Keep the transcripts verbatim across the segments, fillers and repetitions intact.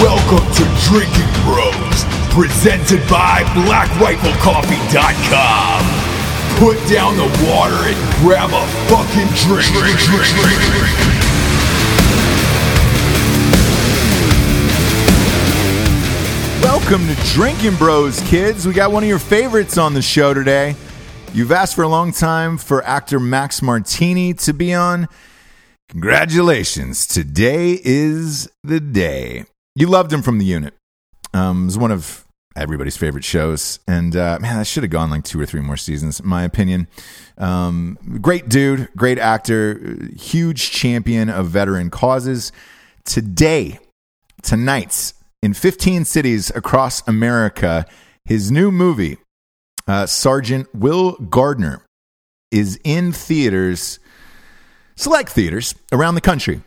Welcome to Drinkin' Bros, presented by Black Rifle Coffee dot com. Put down the water and grab a fucking drink. drink, drink, drink, drink. Welcome to Drinkin' Bros, kids. We got one of your favorites on the show today. You've asked for a long time for actor Max Martini to be on. Congratulations. Today is the day. You loved him from The Unit. Um, it was one of everybody's favorite shows. And, uh, man, that should have gone like two or three more seasons, in my opinion. Um, great dude, great actor, huge champion of veteran causes. Today, tonight, in fifteen cities across America, his new movie, uh, Sergeant Will Gardner, is in theaters, select theaters, around the country.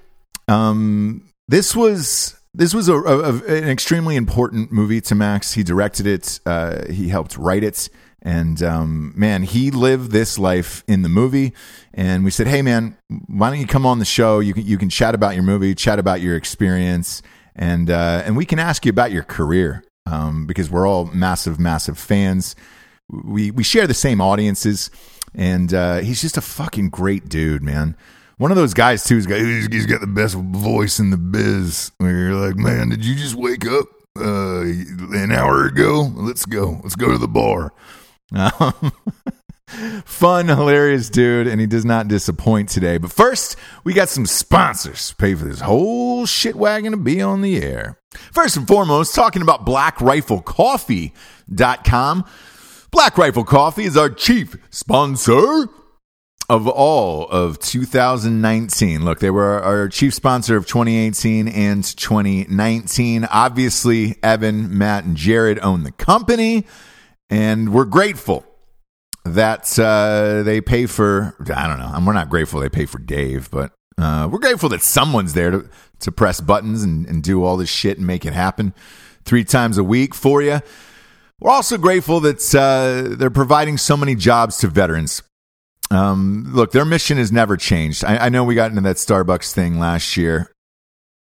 Um, this was... This was a, a, an extremely important movie to Max. He directed it. Uh, he helped write it. And, um, man, he lived this life in the movie. And we said, hey, man, why don't you come on the show? You can you can chat about your movie, chat about your experience, and uh, and we can ask you about your career um, because we're all massive, massive fans. We, we share the same audiences. And uh, he's just a fucking great dude, man. One of those guys, too, he's got, he's got the best voice in the biz. Where you're like, man, did you just wake up uh, an hour ago? Let's go. Let's go to the bar. Um, fun, hilarious dude, and he does not disappoint today. But first, we got some sponsors to pay for this whole shit wagon to be on the air. First and foremost, talking about Black Rifle Coffee dot com. Black Rifle Coffee is our chief sponsor of all of two thousand nineteen. Look, they were our chief sponsor of twenty eighteen and twenty nineteen. Obviously, Evan, Matt, and Jared own the company, and we're grateful that uh, they pay for, I don't know, we're not grateful they pay for Dave, but uh, we're grateful that someone's there to, to press buttons and, and do all this shit and make it happen three times a week for you. We're also grateful that uh, they're providing so many jobs to veterans. Um, look, their mission has never changed. I, I know we got into that Starbucks thing last year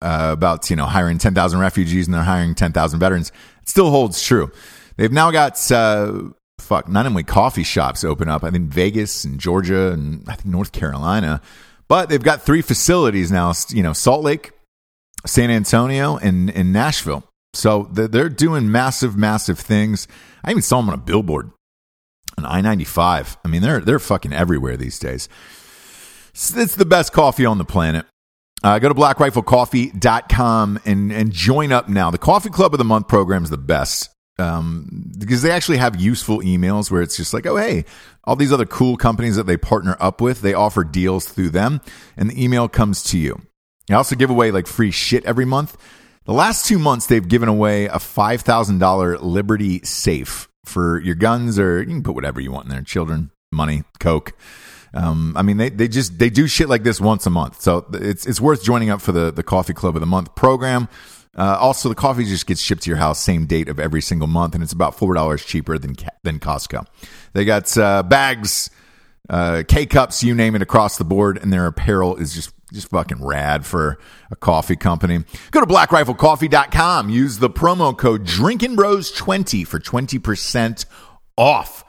uh, about, you know, hiring ten thousand refugees and they're hiring ten thousand veterans. It still holds true. They've now got, uh, fuck, not only coffee shops open up, I think Vegas and Georgia and I think North Carolina, but they've got three facilities now, you know, Salt Lake, San Antonio, and, and Nashville. So they're doing massive, massive things. I even saw them on a billboard. An I ninety-five. I mean, they're they're fucking everywhere these days. It's the best coffee on the planet. Uh, go to black rifle coffee dot com and, and join up now. The Coffee Club of the Month program is the best um, because they actually have useful emails where it's just like, oh, hey, all these other cool companies that they partner up with, they offer deals through them, and the email comes to you. They also give away like free shit every month. The last two months, they've given away a five thousand dollars Liberty safe for your guns, or you can put whatever you want in there, children, money, coke. Um, I mean, they, they just, they do shit like this once a month. So it's it's worth joining up for the, the Coffee Club of the Month program. Uh, also, the coffee just gets shipped to your house, same date of every single month, and it's about four dollars cheaper than than Costco. They got uh, bags, uh, K-cups, you name it, across the board, and their apparel is just Just fucking rad for a coffee company. Go to black rifle coffee dot com. Use the promo code Drinkin' Bros twenty for twenty percent off.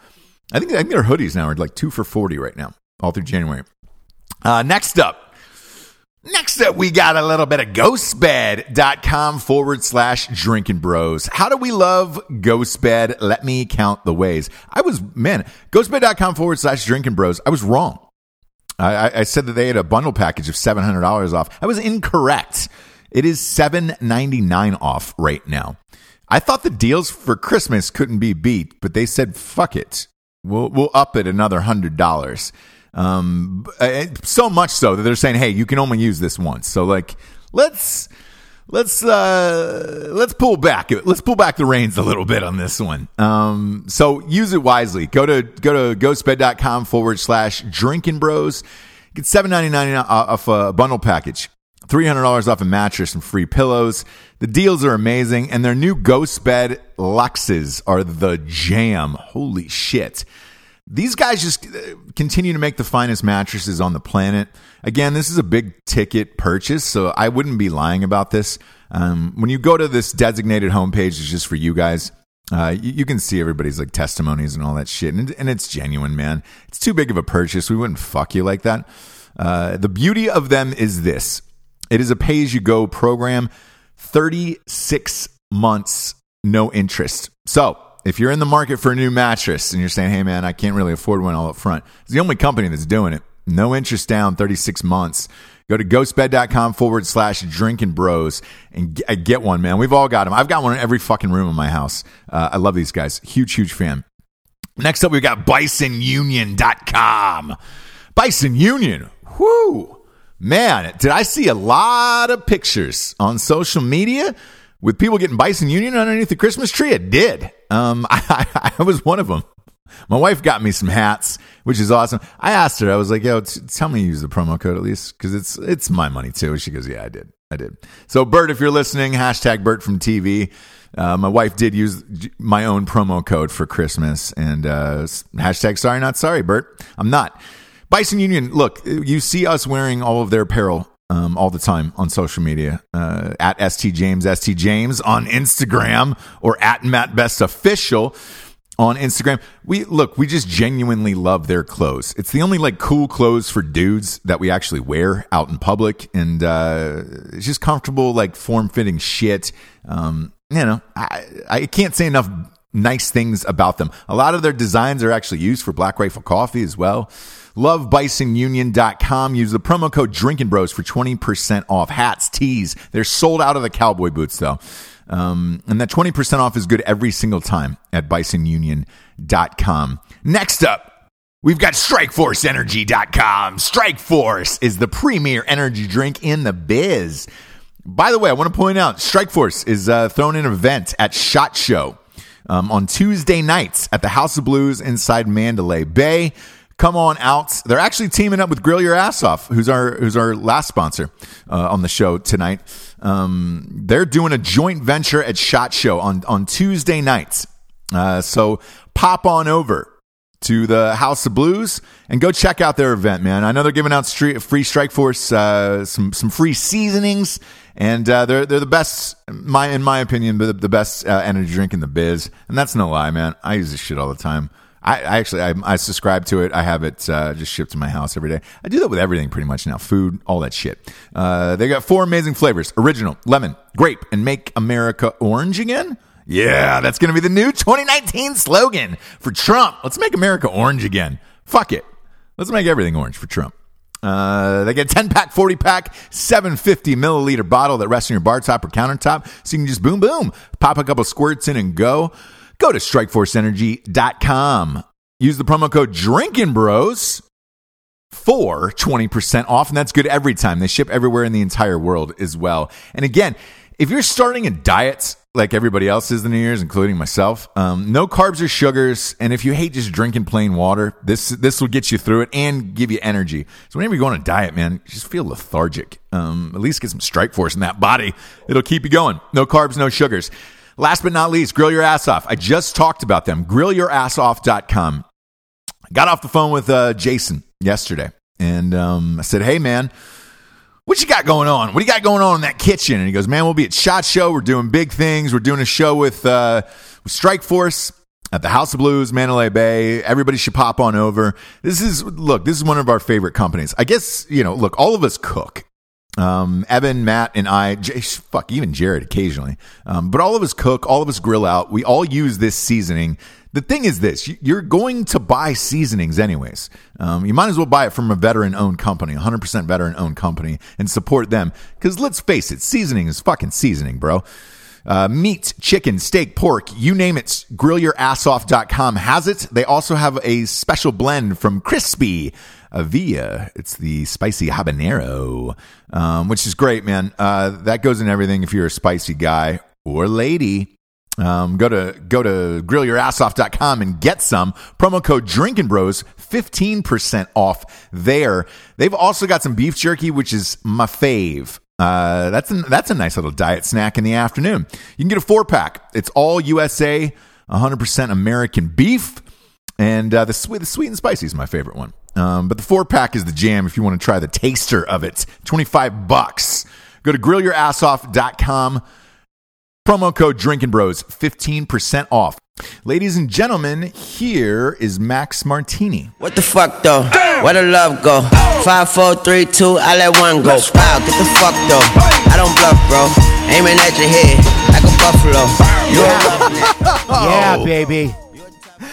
I think, I think their hoodies now are like two for forty right now, all through January. Uh, next up. Next up, we got a little bit of GhostBed.com forward slash Drinkin' Bros. How do we love GhostBed? Let me count the ways. I was, man, GhostBed.com forward slash Drinkin' Bros. I was wrong. I, I said that they had a bundle package of seven hundred dollars off. I was incorrect. It is seven ninety-nine off right now. I thought the deals for Christmas couldn't be beat, but they said, fuck it. We'll we'll up it another one hundred dollars. Um, so much so that they're saying, hey, you can only use this once. So like, let's let's uh, let's pull back. Let's pull back the reins a little bit on this one. Um, so use it wisely. Go to go to ghostbed.com forward slash Drinkin' Bros. Get seven ninety-nine off a bundle package, three hundred dollars off a mattress, and free pillows. The deals are amazing, and their new Ghost Bed Luxes are the jam. Holy shit! These guys just continue to make the finest mattresses on the planet. Again, this is a big ticket purchase, so I wouldn't be lying about this. Um, when you go to this designated homepage, it's just for you guys. Uh, you, you can see everybody's like testimonies and all that shit, and, and it's genuine, man. It's too big of a purchase. We wouldn't fuck you like that. Uh, the beauty of them is this. It is a pay-as-you-go program, thirty-six months, no interest. So if you're in the market for a new mattress and you're saying, hey, man, I can't really afford one all up front, it's the only company that's doing it. No interest down, thirty-six months. Go to ghostbed.com forward slash drinking bros and get one, man. We've all got them. I've got one in every fucking room in my house. Uh, I love these guys. Huge, huge fan. Next up, we've got bison union dot com. Bison Union. Whoo. Man, did I see a lot of pictures on social media with people getting Bison Union underneath the Christmas tree? It did. Um, I, I was one of them. My wife got me some hats, which is awesome. I asked her, I was like, yo, t- tell me you use the promo code at least, because it's it's my money too. And she goes, yeah, I did. I did. So, Bert, if you're listening, hashtag Bert from T V. Uh, my wife did use my own promo code for Christmas. And uh, hashtag sorry, not sorry, Bert. I'm not. Bison Union, look, you see us wearing all of their apparel um, all the time on social media, uh, at STJames, STJames on Instagram, or at MattBestOfficial on Instagram. We look, we just genuinely love their clothes. It's the only like cool clothes for dudes that we actually wear out in public, and uh, it's just comfortable, like form-fitting shit. Um, you know, I, I can't say enough nice things about them. A lot of their designs are actually used for Black Rifle Coffee as well. Love bison union dot com. Use the promo code Drinkin' Bros for twenty percent off. Hats, tees. They're sold out of the cowboy boots, though. Um, and that twenty percent off is good every single time at bison union dot com. Next up, we've got strike force energy dot com. Strikeforce is the premier energy drink in the biz. By the way, I want to point out, Strikeforce is uh, throwing an event at SHOT Show um, on Tuesday nights at the House of Blues inside Mandalay Bay. Come on out. They're actually teaming up with Grill Your Ass Off, who's our who's our last sponsor uh, on the show tonight. Um, they're doing a joint venture at SHOT Show on, on Tuesday nights. Uh, so pop on over to the House of Blues and go check out their event, man. I know they're giving out street, free Strikeforce, uh, some some free seasonings, and uh, they're they're the best, my in my opinion, the, the best uh, energy drink in the biz. And that's no lie, man. I use this shit all the time. I actually, I, I subscribe to it. I have it uh, just shipped to my house every day. I do that with everything pretty much now. Food, all that shit. Uh, they got four amazing flavors. Original, lemon, grape, and make America orange again? Yeah, that's going to be the new twenty nineteen slogan for Trump. Let's make America orange again. Fuck it. Let's make everything orange for Trump. Uh, they get a ten-pack, forty-pack, seven hundred fifty milliliter bottle that rests on your bar top or countertop. So you can just boom, boom, pop a couple squirts in and go. Go to strike force energy dot com. Use the promo code Drinkin' Bros for twenty percent off, and that's good every time. They ship everywhere in the entire world as well. And again, if you're starting a diet like everybody else is the New Year's, including myself, um, no carbs or sugars, and if you hate just drinking plain water, this this will get you through it and give you energy. So whenever you go on a diet, man, just feel lethargic. Um, at least get some Strikeforce in that body. It'll keep you going. No carbs, no sugars. Last but not least, Grill Your Ass Off. I just talked about them. grill your ass off dot com. I got off the phone with uh, Jason yesterday, and um, I said, hey, man, what you got going on? What do you got going on in that kitchen? And he goes, man, we'll be at SHOT Show. We're doing big things. We're doing a show with, uh, with Strikeforce at the House of Blues, Mandalay Bay. Everybody should pop on over. This is, look, this is one of our favorite companies. I guess, you know, look, all of us cook. Um, Evan, Matt, and I, J- fuck, even Jared occasionally. Um, but all of us cook, all of us grill out. We all use this seasoning. The thing is this, you're going to buy seasonings anyways. Um, you might as well buy it from a veteran-owned company, one hundred percent veteran-owned company, and support them. Because let's face it, seasoning is fucking seasoning, bro. Uh, meat, chicken, steak, pork, you name it, grill your ass off dot com has it. They also have a special blend from Crispy Avia. It's the spicy habanero, um, which is great, man. Uh, that goes in everything if you're a spicy guy or lady. Um, go to go to grill your ass off dot com and get some. Promo code Drinkin' Bros, fifteen percent off there. They've also got some beef jerky, which is my fave. Uh, that's a, that's a nice little diet snack in the afternoon. You can get a four pack. It's all U S A, one hundred percent American beef. And uh, the, sweet, the sweet and spicy is my favorite one. Um, but the four-pack is the jam if you want to try the taster of it. twenty-five bucks. Go to grill your ass off dot com. Promo code Drinkin' Bros, fifteen percent off. Ladies and gentlemen, here is Max Martini. What the fuck, though? Damn. Where the love go? Oh. Five, four, three, two, I let one go. Wow, get the fuck, though. Hey. I don't bluff, bro. Aiming at your head like a buffalo. Yeah, yeah baby.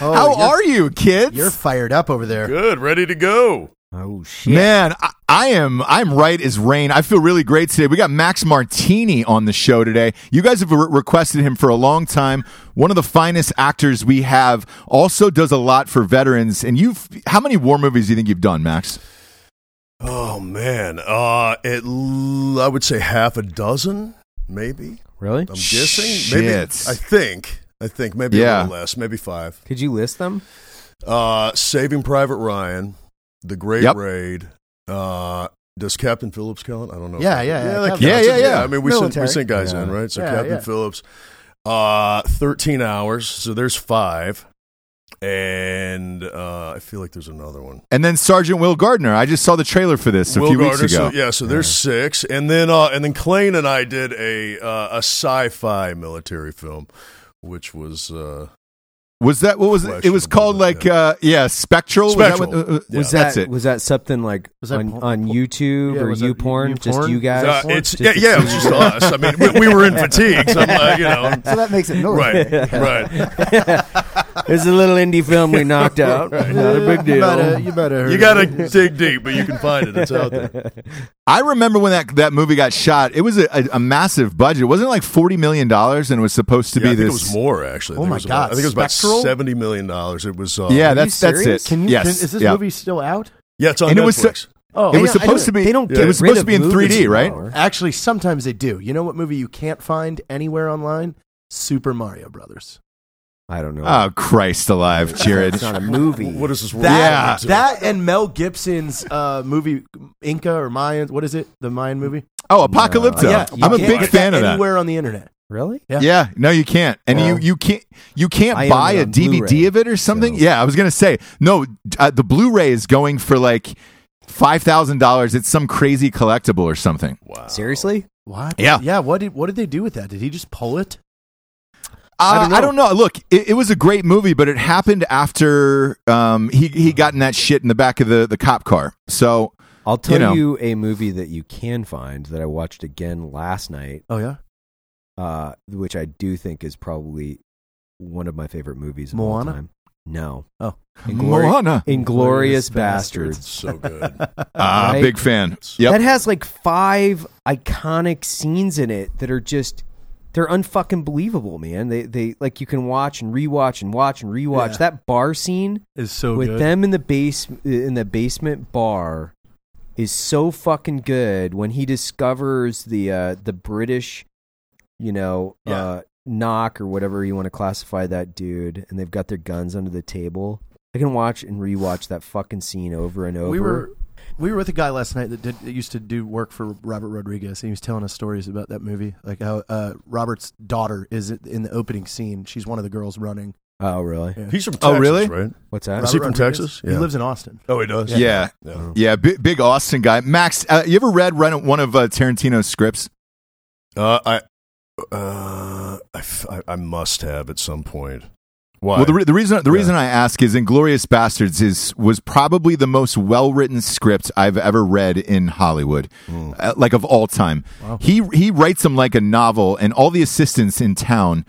Oh, how are you, kids? You're fired up over there. Good, ready to go. Oh shit, man! I, I am. I'm right as rain. I feel really great today. We got Max Martini on the show today. You guys have re- requested him for a long time. One of the finest actors we have. Also does a lot for veterans. And you've how many war movies do you think you've done, Max? Oh man, uh, it. I would say half a dozen, maybe. Really? I'm guessing. Shit. Maybe. I think. I think maybe yeah. a little less, maybe five. Could you list them? Uh, Saving Private Ryan, The Great yep. Raid. Uh, does Captain Phillips count? I don't know. Yeah, yeah, yeah, yeah, yeah, yeah, yeah. I mean, we sent we sent guys yeah. in, right? So yeah, Captain yeah. Phillips, uh, thirteen Hours. So there's five, and uh, I feel like there's another one. And then Sergeant Will Gardner. I just saw the trailer for this a Will few Gardner, weeks ago. So, yeah, so there's yeah. six, and then uh, and then Klain and I did a uh, a sci-fi military film. Which was uh, was that? What was it? It was called like yeah, uh, yeah Spectral. Spectral. Was that, what, uh, yeah. was that that's it. Was that something like was that on, por- on YouTube yeah, or YouPorn? Porn? Just you guys? Uh, it's, yeah, yeah, it was just us. I mean, we, we were in fatigue, so, uh, you know. So that makes it normal, right? Right. It's a little indie film we knocked out. Right. Not a big deal. You better, you better you gotta dig deep, but you can find it. It's out there. I remember when that, that movie got shot. It was a, a, a massive budget. Wasn't it like forty million dollars, and it was supposed to yeah, be I think this. It was more actually. I oh my god! About, I think it was about Spectral? seventy million dollars. It was. Uh, yeah, that's that's it. Can you, yes. can, is this yeah. movie still out? Yeah, it's on and Netflix. It was, oh, it was supposed to be. They don't get it was supposed to be in three D, right? Anymore. Actually, sometimes they do. You know what movie you can't find anywhere online? Super Mario Brothers. I don't know. Oh, Christ alive, Jared. It's not a movie. What is this? That, yeah. that and Mel Gibson's uh, movie, Inca or Mayan. What is it? The Mayan movie? Oh, Apocalypto. No. Yeah, I'm a big fan that of that. Anywhere on the internet. Really? Yeah. yeah no, you can't. And well, you, you can't you can't I buy a D V D Blu-ray, of it or something? So. Yeah, I was going to say. No, uh, the Blu-ray is going for like five thousand dollars. It's some crazy collectible or something. Wow. Seriously? What? Yeah. Yeah, what did, what did they do with that? Did he just pull it? Uh, I, don't I don't know. Look, it, it was a great movie, but it happened after um, he he got in that shit in the back of the, the cop car. So I'll tell you, know. you a movie that you can find that I watched again last night. Oh yeah, uh, which I do think is probably one of my favorite movies of Moana? all time. No, oh, Inglori- Moana, Inglourious Basterds, Bastards. So good. Ah, right? Big fan. Yep. That has like five iconic scenes in it that are just. They're unfucking believable, man. They they like you can watch and rewatch and watch and rewatch. Yeah. That bar scene is so with good. them in the base in the basement bar is so fucking good when he discovers the uh, the British, you know, yeah. uh, knock or whatever you want to classify that dude, and they've got their guns under the table. I can watch and rewatch that fucking scene over and over. We were We were with a guy last night that, did, that used to do work for Robert Rodriguez, and he was telling us stories about that movie, like how uh, Robert's daughter is in the opening scene. She's one of the girls running. Oh, really? Yeah. He's from Texas, oh, really? Right? What's that? Robert is he from Rodriguez? Texas? Yeah. He lives in Austin. Oh, he does? Yeah. Yeah, yeah. yeah big, big Austin guy. Max, uh, you ever read one of uh, Tarantino's scripts? Uh, I, uh, I, I must have at some point. Why? Well, the, re- the reason the yeah. reason I ask is Inglourious Basterds is was probably the most well written script I've ever read in Hollywood, mm. uh, like of all time. Wow. He he writes them like a novel, and all the assistants in town,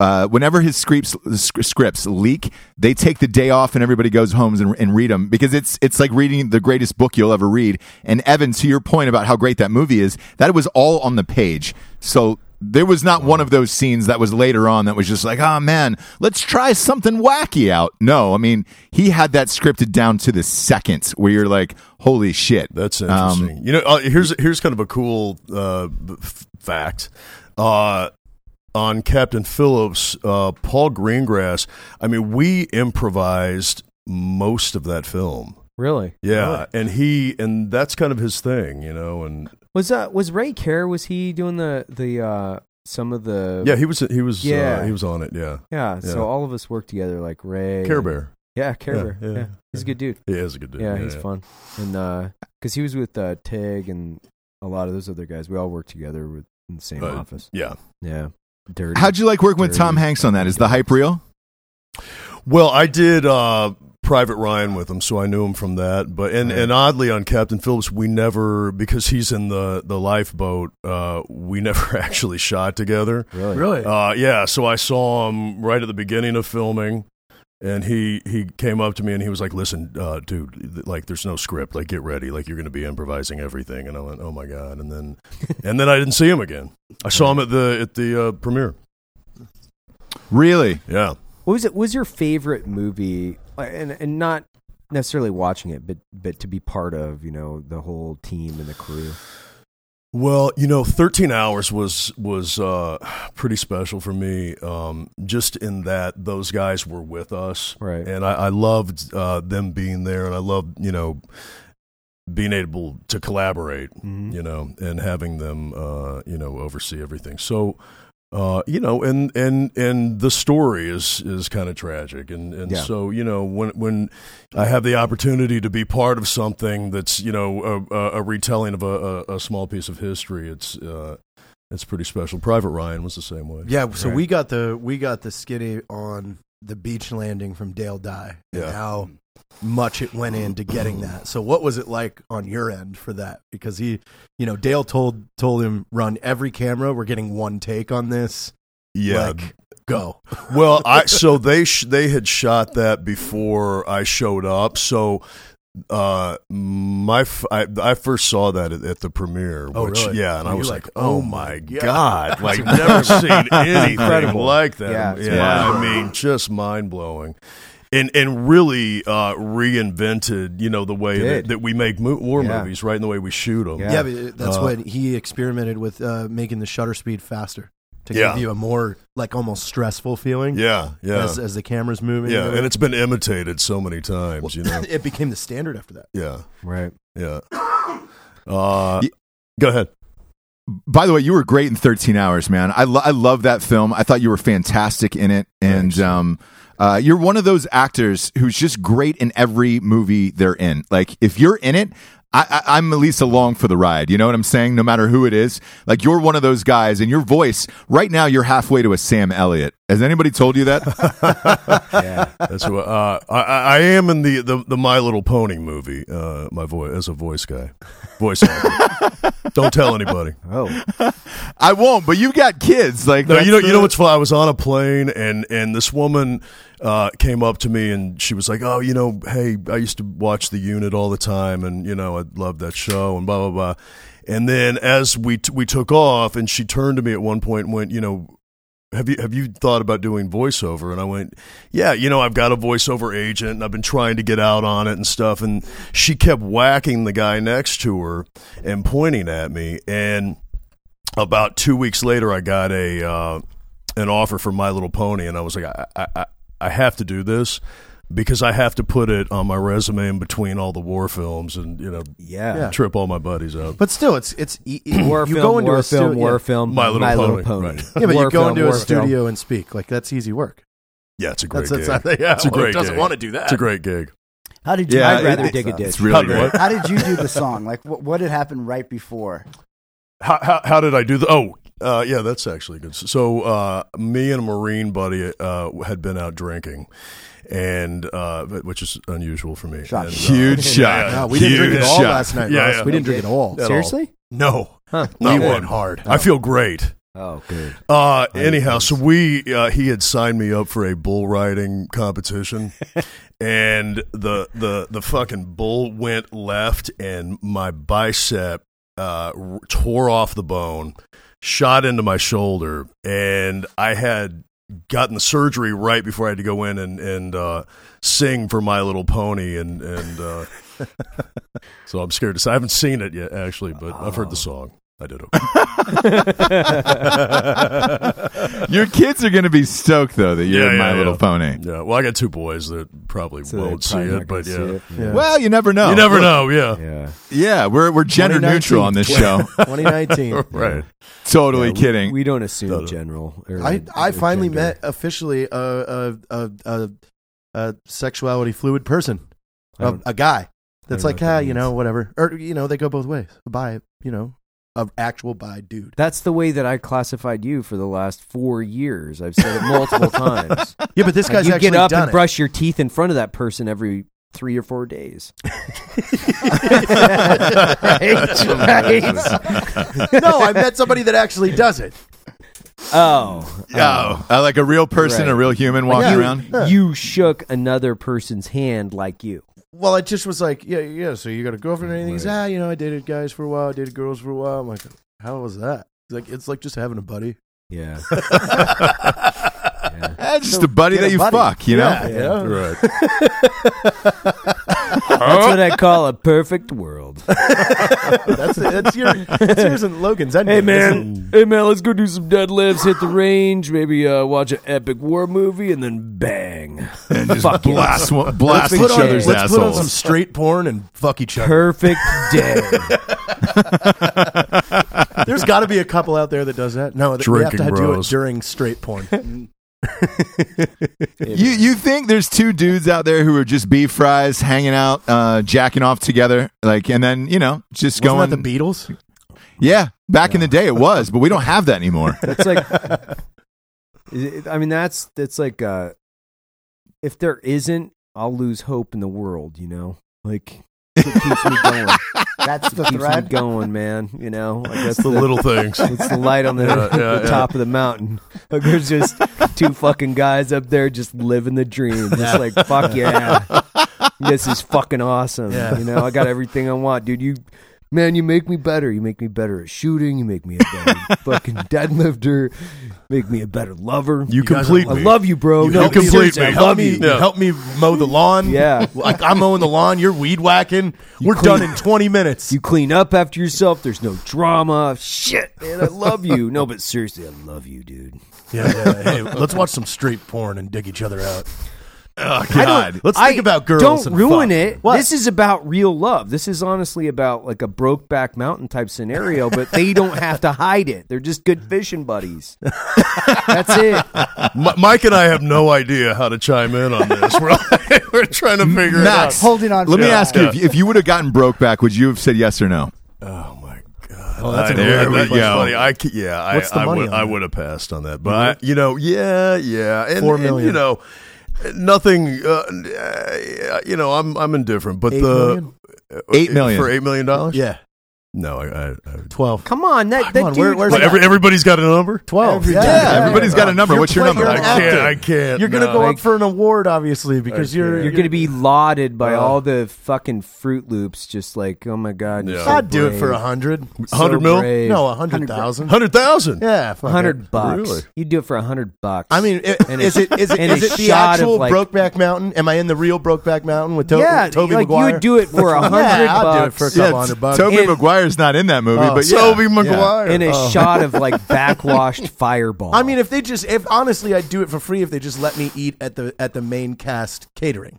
uh, whenever his scripts scripts leak, they take the day off and everybody goes home and, and read them because it's it's like reading the greatest book you'll ever read. And Evan, to your point about how great that movie is, that was all on the page. So. There was not one of those scenes that was later on that was just like, oh, man, let's try something wacky out. No, I mean, he had that scripted down to the second where you're like, holy shit. That's interesting. Um, you know, uh, here's here's kind of a cool uh, f- fact. Uh, on Captain Phillips, uh, Paul Greengrass, I mean, we improvised most of that film. Really? Yeah, really? and he and that's kind of his thing, you know. And was uh, was Ray Care? Was he doing the the uh, some of the? Yeah, he was. He was. Yeah. Uh, he was on it. Yeah. yeah. Yeah. So all of us worked together, like Ray Care Bear. Yeah, Care Bear. Yeah, yeah, yeah. He's a good dude. Yeah, he's a good dude. Yeah, yeah he's yeah. fun. And because uh, he was with uh, Tig and a lot of those other guys. We all worked together with, in the same uh, office. Yeah. Yeah. Dirty. How'd you like working dirty. with Tom Hanks on that? Is the hype real? Well, I did uh, Private Ryan with him, so I knew him from that. But and, right. and oddly on Captain Phillips, we never, because he's in the, the lifeboat, uh, we never actually shot together. Really? Really? Uh, yeah, so I saw him right at the beginning of filming. And he, he came up to me and he was like, listen, uh, dude, like there's no script, like get ready, like you're going to be improvising everything. And I went, oh my God. And then, and then I didn't see him again. I saw him at the, at the, uh, premiere. Really? Yeah. What was it? What was your favorite movie and, and not necessarily watching it, but, but to be part of, you know, the whole team and the crew? Well, you know, thirteen hours was was uh, pretty special for me, um, just in that those guys were with us, right? And I, I loved uh, them being there, and I loved, you know, being able to collaborate, mm-hmm. you know, and having them, uh, you know, oversee everything. So, uh, you know, and and and the story is is kind of tragic, and and yeah. so you know, when when I have the opportunity to be part of something that's, you know, a, a retelling of a, a, a small piece of history, it's uh, it's pretty special. Private Ryan was the same way. Yeah, so right. we got the we got the skinny on the beach landing from Dale Dye and yeah. how much it went into getting that. So what was it like on your end for that? Because he, you know, Dale told told him, run every camera. We're getting one take on this. Yeah. Like, go. Well, I so they sh- they had shot that before I showed up. So uh, my f- I, I first saw that at, at the premiere. Which, oh, really? Yeah, and, and I was like, like, oh my god, god. Like never seen anything like that. Yeah, yeah I mean, just mind blowing, and and really uh, reinvented, you know, the way that, that we make mo- war yeah. movies, right, and the way we shoot them. Yeah, yeah but that's uh, what he experimented with, uh, making the shutter speed faster. To yeah. give you a more, like, almost stressful feeling. Yeah, yeah. As, as the camera's moving. Yeah, you know? And it's been imitated so many times, well, you know. It became the standard after that. Yeah. Right. Yeah. Uh, yeah. Go ahead. By the way, you were great in thirteen hours, man. I, lo- I love that film. I thought you were fantastic in it. And um, uh, you're one of those actors who's just great in every movie they're in. Like, if you're in it... I, I, I'm at least along for the ride. You know what I'm saying? No matter who it is, like you're one of those guys, and your voice right now, you're halfway to a Sam Elliott. Has anybody told you that? yeah, that's what uh, I, I am in the, the, the My Little Pony movie. Uh, my voice as a voice guy, voice actor. Don't tell anybody. Oh, I won't. But you've got kids. Like no, you know, the... you know what's funny? I was on a plane, and and this woman uh, came up to me, and she was like, "Oh, you know, hey, I used to watch The Unit all the time, and you know, I loved that show, and blah blah blah." And then as we t- we took off, and she turned to me at one point and went, "You know, have you have you thought about doing voiceover?" And I went, yeah, you know, I've got a voiceover agent, and I've been trying to get out on it and stuff. And she kept whacking the guy next to her and pointing at me. And about two weeks later, I got a uh, an offer for My Little Pony, and I was like, I, I I have to do this because I have to put it on my resume in between all the war films and, you know, yeah. trip all my buddies out. But still, it's it's war you film, go into war a film, stu- war yeah. film, My Little my Pony. Little Pony. Right. Yeah, but war you go film, into a studio film. and speak like that's easy work. Yeah, it's a great that's, that's gig. Not, yeah, it's well, a great. Who doesn't gig. want to do that? It's a great gig. How did you? Yeah, I'd rather it, dig a ditch. It's really great. How did you do the song? Like what, what had happened right before? How, how how did I do the? Oh, uh, yeah, that's actually good. So uh, me and a Marine buddy uh, had been out drinking. And uh, which is unusual for me. Shot. And, uh, Huge shot. Yeah. No, we didn't Huge drink at all shot. last night, yeah, Ross. Yeah. We didn't drink at all. At Seriously? All. No. Huh. We went hard. Oh. I feel great. Oh, good. Uh, anyhow, so we uh, he had signed me up for a bull riding competition, and the the the fucking bull went left, and my bicep uh, tore off the bone, shot into my shoulder, and I had. Gotten the surgery right before I had to go in and and uh, sing for My Little Pony, and and uh, so I'm scared to say I haven't seen it yet actually, but oh. I've heard the song. I did okay. Your kids are going to be stoked though that you're yeah, yeah, My yeah. Little Pony. Yeah, well, I got two boys that probably so won't probably see it, but yeah. It. yeah. Well, you never know. You never Look, know. Yeah. yeah, yeah. We're we're gender neutral on this show. twenty nineteen right? Totally yeah, we, kidding. We don't assume totally. general. Or, I I or finally gender. met officially a a, a a a sexuality fluid person, a, a guy that's like, ah, you know, whatever. Or, you know, they go both ways. Bi, you know, an actual bi dude. That's the way that I classified you for the last four years. I've said it multiple times. Yeah, but this guy's like, actually done it. You get up and it. brush your teeth in front of that person every three or four days. right, right. No, I met somebody that actually does it. Oh, oh, um, like a real person, right. a real human walking yeah, around. Yeah. You shook another person's hand like you. Well, it just was like, yeah, yeah. So you got a girlfriend or anything? Right. He's, ah, you know, I dated guys for a while, I dated girls for a while. I'm like, how was that? He's like, it's like just having a buddy. Yeah. yeah. That's just so a buddy that a you buddy. fuck, you yeah, know? Yeah. Right. That's what I call a perfect world. that's that's your that's yours and Logan's. Hey man, hey man, let's go do some deadlifts, hit the range, maybe uh, watch an epic war movie, and then bang, and just fuck blast you. One, blast let's each on, other's let's assholes. Let's put on some straight porn and fuck each other. Perfect day. There's got to be a couple out there that does that. No, they have to do it during straight porn. you you think there's two dudes out there who are just beef fries hanging out, uh, jacking off together, like, and then you know just Wasn't going. That the Beatles? Yeah, back yeah. in the day it was, but we don't have that anymore. It's like, I mean, that's that's like, uh, if there isn't, I'll lose hope in the world. You know, like it keeps me going. That's the keeps thread me going, man. You know, like that's it's the, the little things. It's the light on the, yeah, yeah, the yeah. top of the mountain. Like there's just two fucking guys up there just living the dream. Just like fuck yeah, this is fucking awesome. Yeah. You know, I got everything I want, dude. You, man, you make me better. You make me better at shooting. You make me a better fucking deadlifter. Make me a better lover. You, you complete me. I love you, bro. You, no, you complete me. I love you. Yeah. Help me mow the lawn. Yeah. Like I'm mowing the lawn. You're weed whacking. You We're clean, done in twenty minutes. You clean up after yourself. There's no drama. Shit, man. I love you. No, but seriously, I love you, dude. Yeah, yeah. Hey, let's watch some straight porn and dig each other out. Oh, God. Let's think I about girls. Don't and ruin fuck. It. What? This is about real love. This is honestly about like a Brokeback Mountain type scenario, but they don't have to hide it. They're just good fishing buddies. That's it. M- Mike and I have no idea how to chime in on this. We're, like, we're trying to figure Max, it out. Holding on. Let me yeah, ask yeah. you, if, if you would have gotten Brokeback, would you have said yes or no? Oh, my God. Oh, that's I, there we go. Funny. I, yeah, I, I, would, I would have passed on that. But, mm-hmm. I, you know, yeah, yeah. And, Four million. And, you know. Nothing, uh, you know. I'm I'm indifferent, but eight the million? eight million for eight million dollars. Yeah, no, I, I, I twelve. Come on, that, come that on, dude. Where, where's what, every, everybody's got a number. Twelve. Every, yeah, yeah, everybody's got a number. You're What's your number? I can't. I can't. You're gonna no, go up for an award, obviously, because you're, you're you're gonna be lauded by uh, all the fucking Fruit Loops. Just like, oh my God, yeah. so I'd brave. do it for a hundred, hundred so mil, brave. no, a hundred thousand, hundred thousand. Yeah, hundred bucks. Really? You'd do it for a hundred bucks. I mean, it, and is it is it is it the actual Brokeback Mountain? Am I in the real Brokeback Mountain with Tobey Maguire? Yeah, you would do it for a hundred bucks. I'd do it for a couple hundred bucks. Tobey Maguire. Not in that movie, oh, but yeah. Tobey Maguire yeah. in a oh. shot of like backwashed Fireball. I mean, if they just, if honestly, I'd do it for free if they just let me eat at the at the main cast catering.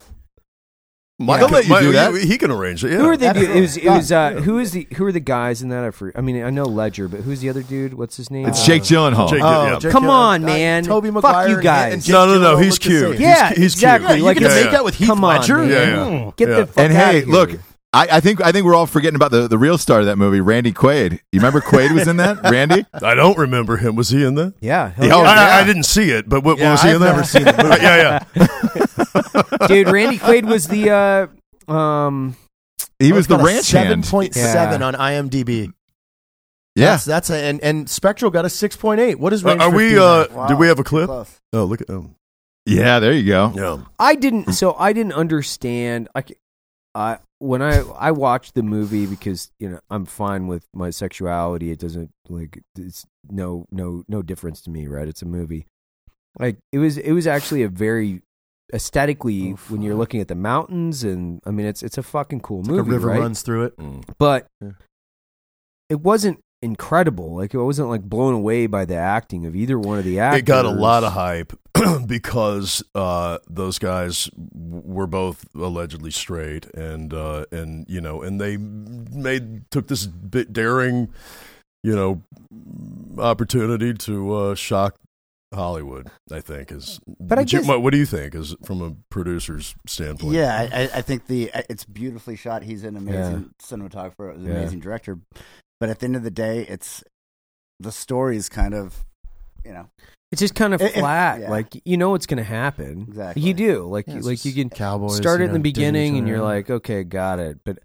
Mike, yeah. let you do that. He, he can arrange it. Yeah. Who are they? Do, it was, it was uh, who is the who are the guys in that? I forget. I mean, I know Ledger, but who's the other dude? What's his name? It's Jake Gyllenhaal. Jake, oh, yeah. Jake come Gyllenhaal. on, man. Uh, Tobey Maguire. Fuck you guys. And, and no, no, no. He's cute. Yeah, he's, he's exactly. Cute. Yeah, you like, can yeah, make yeah. out with Heath come Ledger. On, yeah, yeah. Get the fuck out of here. And hey, look. I, I think I think we're all forgetting about the, the real star of that movie, Randy Quaid. You remember Quaid was in that? Randy? I don't remember him. Was he in that? Yeah. yeah. I, I didn't see it, but what, yeah, what was he I've in that? I've never seen the movie. yeah, yeah. Dude, Randy Quaid was the... Uh, um, he was the ranch hand. seven point seven yeah. on IMDb. Yeah. That's, that's a, and, and Spectral got a six point eight. What is Randy uh, Are we... Uh, wow. Do we have a clip? Close. Oh, look at... Um, yeah, there you go. Yeah. I didn't... So I didn't understand... I. I When I, I watched the movie because, you know, I'm fine with my sexuality. It doesn't, like, it's no no no difference to me, right? It's a movie. Like, it was it was actually a very, aesthetically, Oof. when you're looking at the mountains, and, I mean, it's it's a fucking cool it's movie, like a river right? runs through it. Mm. But yeah. it wasn't incredible. Like, I wasn't, like, blown away by the acting of either one of the actors. It got a lot of hype because uh, those guys were both allegedly straight, and uh, and you know, and they made took this bit daring, you know, opportunity to uh, shock Hollywood, I think, is. But I guess, you, what do you think, is from a producer's standpoint? Yeah, I, I think the it's beautifully shot. He's an amazing yeah. cinematographer, an yeah. amazing director. But at the end of the day, it's the story is kind of, you know, it's just kind of it, flat. It, yeah. Like you know what's going to happen. Exactly, you do. Like yeah, like you can Cowboys, start it you know, in the beginning, and you're like, okay, got it. But.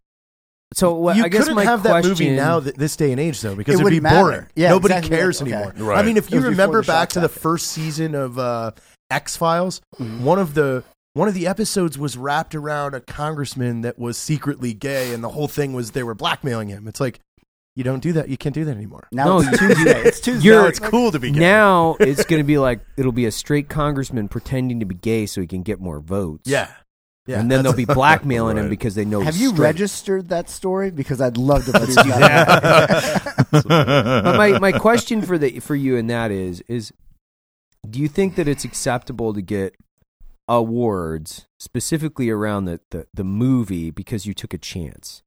So what, you I guess couldn't my have question, that movie now th- this day and age though because it it'd be matter. boring. Yeah, Nobody exactly. cares okay. anymore. Right. I mean, if you remember back to the first season of uh, X-Files, mm-hmm. one of the one of the episodes was wrapped around a congressman that was secretly gay, and the whole thing was they were blackmailing him. It's like you don't do that. You can't do that anymore. Now no, it's Tuesday. It's Tuesday. Now it's cool to be gay. Now it's going to be like it'll be a straight congressman pretending to be gay so he can get more votes. Yeah. Yeah, and then they'll be blackmailing right. him because they know. Have you straight. registered that story? Because I'd love to produce that. But my, my question for the for you in that is is, do you think that it's acceptable to get awards specifically around the, the, the movie because you took a chance?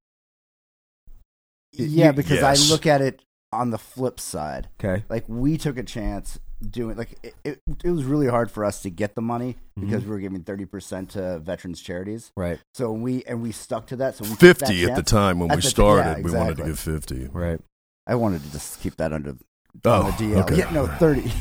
Yeah, because yes. I look at it on the flip side. Okay, like we took a chance. Doing like it, it, it was really hard for us to get the money because mm-hmm. we were giving thirty percent to veterans charities, right? So we and we stuck to that. So we fifty that at chance. the time when at we started, th- yeah, exactly. we wanted to give fifty, right? I wanted to just keep that under oh, the D L, okay. yeah, no thirty.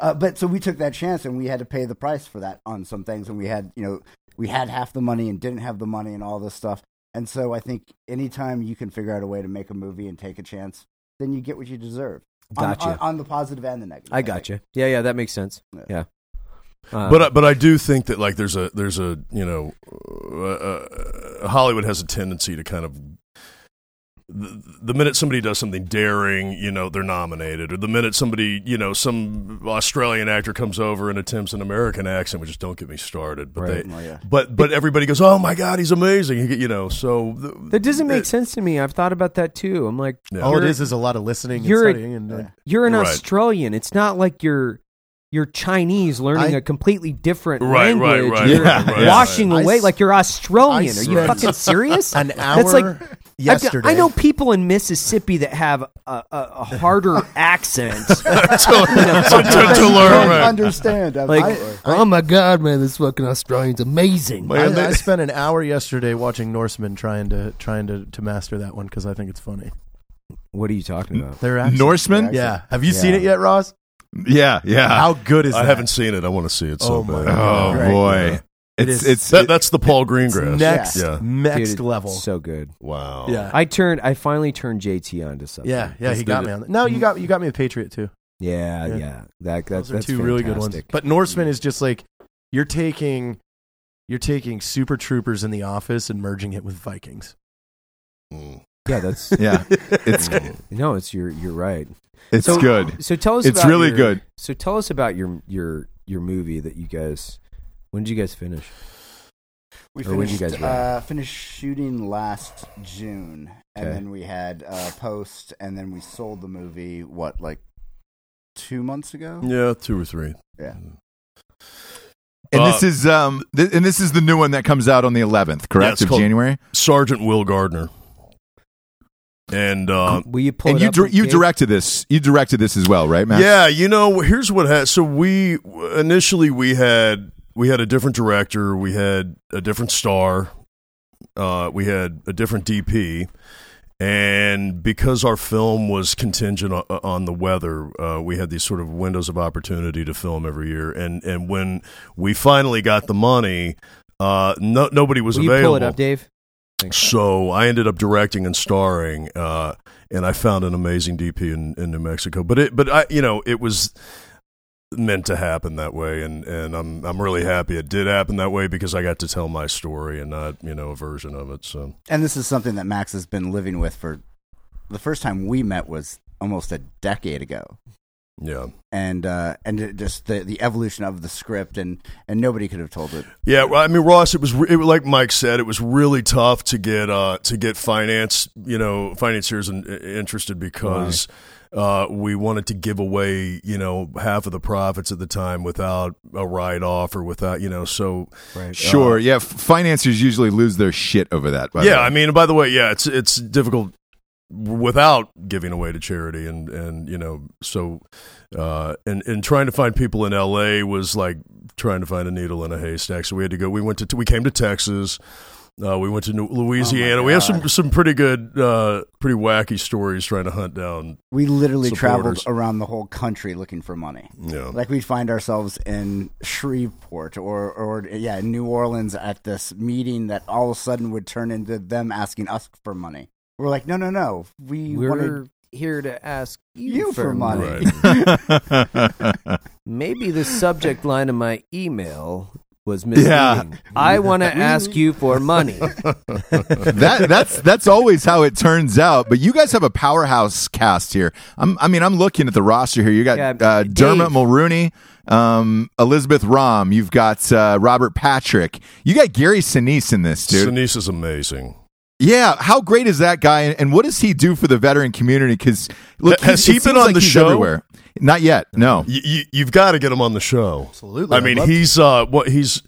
uh, but so we took that chance and we had to pay the price for that on some things, and we had you know we had half the money and didn't have the money and all this stuff, and so I think anytime you can figure out a way to make a movie and take a chance, then you get what you deserve. Gotcha. On, on, on the positive and the negative. I gotcha. Yeah, yeah, that makes sense. Yeah, yeah. Um, but but I do think that like there's a there's a you know uh, uh, Hollywood has a tendency to kind of the, the minute somebody does something daring, you know, they're nominated, or the minute somebody you know some Australian actor comes over and attempts an American accent, which is don't get me started. But right. they, well, yeah. but but everybody goes, oh my God, he's amazing, you know. So the, that doesn't make it, sense to me. I've thought about that too. I'm like, yeah. all it is is a lot of listening and studying. And, uh, yeah. You're an right. Australian. It's not like you're. You're Chinese learning I, a completely different right, language. Right, right, you're yeah, right, washing right. away I, like you're Australian. I Are you fucking serious? An hour That's like, yesterday. Got, I know people in Mississippi that have a, a, a harder accent to, to, to learn. Right. Understand. Like, I, oh my God, man, this fucking Australian's amazing. Man, I, they, I spent an hour yesterday watching Norsemen trying to trying to, to master that one because I think it's funny. What are you talking about? Their accent. Norsemen? Yeah. Have you yeah. seen it yet, Ross? Yeah, yeah. How good is I that? I haven't seen it. I want to see it so oh bad. God. Oh, right. boy. Yeah. It it's, is. It's, that, that's the Paul Greengrass. Next, yeah. next Dude, level. So good. Wow. Yeah. I turned. I finally turned J T onto something. Yeah, yeah. Let's he got it. me on that. No, you got you got me with Patriot too. Yeah, yeah. yeah. That, that those that's are two fantastic. really good ones. But Norseman yeah. is just like you're taking you're taking Super Troopers in The Office and merging it with Vikings. Mm. Yeah, that's yeah. It's good. No, it's you're you're right. It's so, good. So tell us. It's about really your, good. So tell us about your your your movie that you guys. When did you guys finish? We or finished. Did you guys uh, finished shooting last June, and okay. then we had uh, post, and then we sold the movie. What, like two months ago? Yeah, two or three. Yeah. And uh, this is um, th- and this is the new one that comes out on the eleventh, correct, yeah, of January. Sergeant Will Gardner. And uh, Will you pull and it you up dir- you Gabe? directed this. You directed this as well, right, Max? Yeah, you know, here's what happened. So we initially we had we had a different director, we had a different star, uh, we had a different D P, and because our film was contingent on, on the weather, uh, we had these sort of windows of opportunity to film every year. And and when we finally got the money, uh, no, nobody was Will available. You pull it up, Dave? So I ended up directing and starring, uh, and I found an amazing D P in, in New Mexico. But it, but I, you know, it was meant to happen that way, and, and I'm I'm really happy it did happen that way because I got to tell my story and not you know a version of it. So and this is something that Max has been living with for the first time we met was almost a decade ago. Yeah, and uh, and it just the, the evolution of the script, and, and nobody could have told it. Yeah, well, I mean, Ross, it was re- it, like Mike said, it was really tough to get uh, to get finance, you know, financiers in, uh, interested because right. uh, we wanted to give away, you know, half of the profits at the time without a write off or without, you know, so right. sure, uh, yeah, financiers usually lose their shit over that. By yeah, the way. I mean, by the way, yeah, it's it's difficult. without giving away to charity. And, and you know, so, uh, and, and trying to find people in L A was like trying to find a needle in a haystack. So we had to go, we went to, we came to Texas, uh, we went to New, Louisiana. Oh we have some, some pretty good, uh, pretty wacky stories trying to hunt down. We literally supporters. traveled around the whole country looking for money. Yeah. Like we'd find ourselves in Shreveport or, or yeah, in New Orleans at this meeting that all of a sudden would turn into them asking us for money. We're like, no, no, no. We We're wanted... here to ask you, you for, for money. Right. Maybe the subject line of my email was misleading. Yeah. I want to ask you for money. that that's that's always how it turns out. But you guys have a powerhouse cast here. I'm, I mean, I'm looking at the roster here. You got yeah, uh, Dermot Mulroney, um, Elizabeth Rom. You've got uh, Robert Patrick. You got Gary Sinise in this, dude. Sinise is amazing. Yeah, how great is that guy, and what does he do for the veteran community? Because look, has he been on like the show? Everywhere. Not yet. No, you, you, you've got to get him on the show. Absolutely. I mean, I he's uh, what he's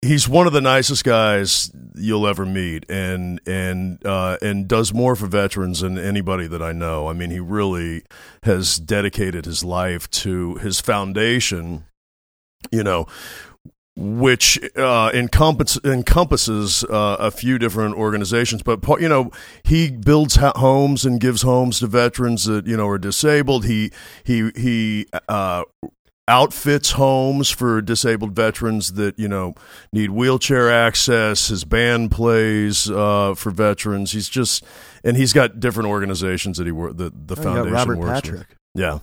he's one of the nicest guys you'll ever meet, and and uh, and does more for veterans than anybody that I know. I mean, he really has dedicated his life to his foundation. You know. Which uh, encompass, encompasses uh, a few different organizations, but you know he builds ha- homes and gives homes to veterans that you know are disabled. He he he uh, outfits homes for disabled veterans that you know need wheelchair access. His band plays uh, for veterans. He's just and he's got different organizations that he wor- that the oh, foundation Robert works Patrick. With. Yeah.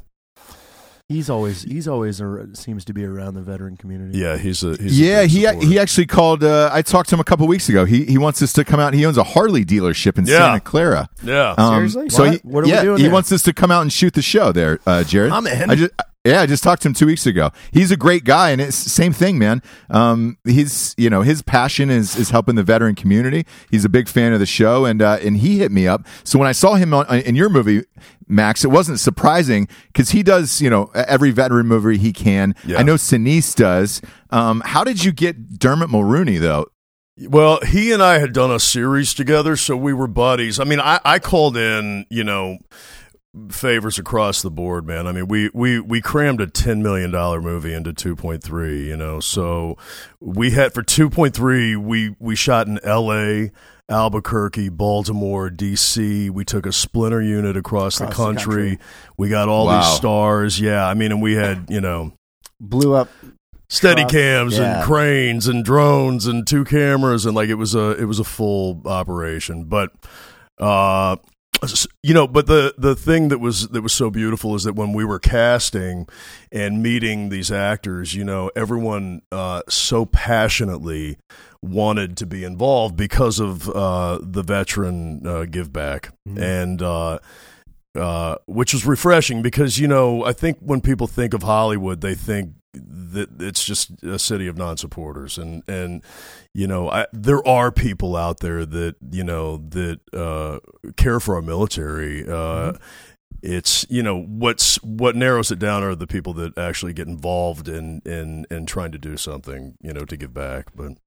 He's always he's always a, seems to be around the veteran community. Yeah, he's a he's yeah. A he he actually called. Uh, I talked to him a couple weeks ago. He he wants us to come out. He owns a Harley dealership in yeah. Santa Clara. Yeah, um, seriously. So what, he, what are yeah, we doing? He there? Wants us to come out and shoot the show there, uh, Jared. I'm in. I just, yeah, I just talked to him two weeks ago. He's a great guy, and it's the same thing, man. Um, he's you know his passion is is helping the veteran community. He's a big fan of the show, and uh, and he hit me up. So when I saw him on, in your movie, Max, it wasn't surprising because he does you know every veteran movie he can. Yeah. I know Sinise does. Um, how did you get Dermot Mulroney though? Well, he and I had done a series together, so we were buddies. I mean, I, I called in, you know. favors across the board, man. I mean, we we we crammed a ten million dollars movie into two point three, you know. So we had for two point three, we we shot in L A, Albuquerque, Baltimore, D C. We took a splinter unit across, across the, country. the country. We got all wow. these stars. Yeah, I mean, and we had, you know, blew up Steadicams yeah. and cranes and drones and two cameras and like it was a it was a full operation. But uh You know, but the, the thing that was that was so beautiful is that when we were casting and meeting these actors, you know, everyone uh, so passionately wanted to be involved because of uh, the veteran uh, give back, mm-hmm. and uh, uh, which was refreshing because, you know, I think when people think of Hollywood, they think that it's just a city of non-supporters, and and you know I, there are people out there that you know that uh, care for our military. Uh, mm-hmm. It's you know what's what narrows it down are the people that actually get involved in in, in trying to do something you know to give back. But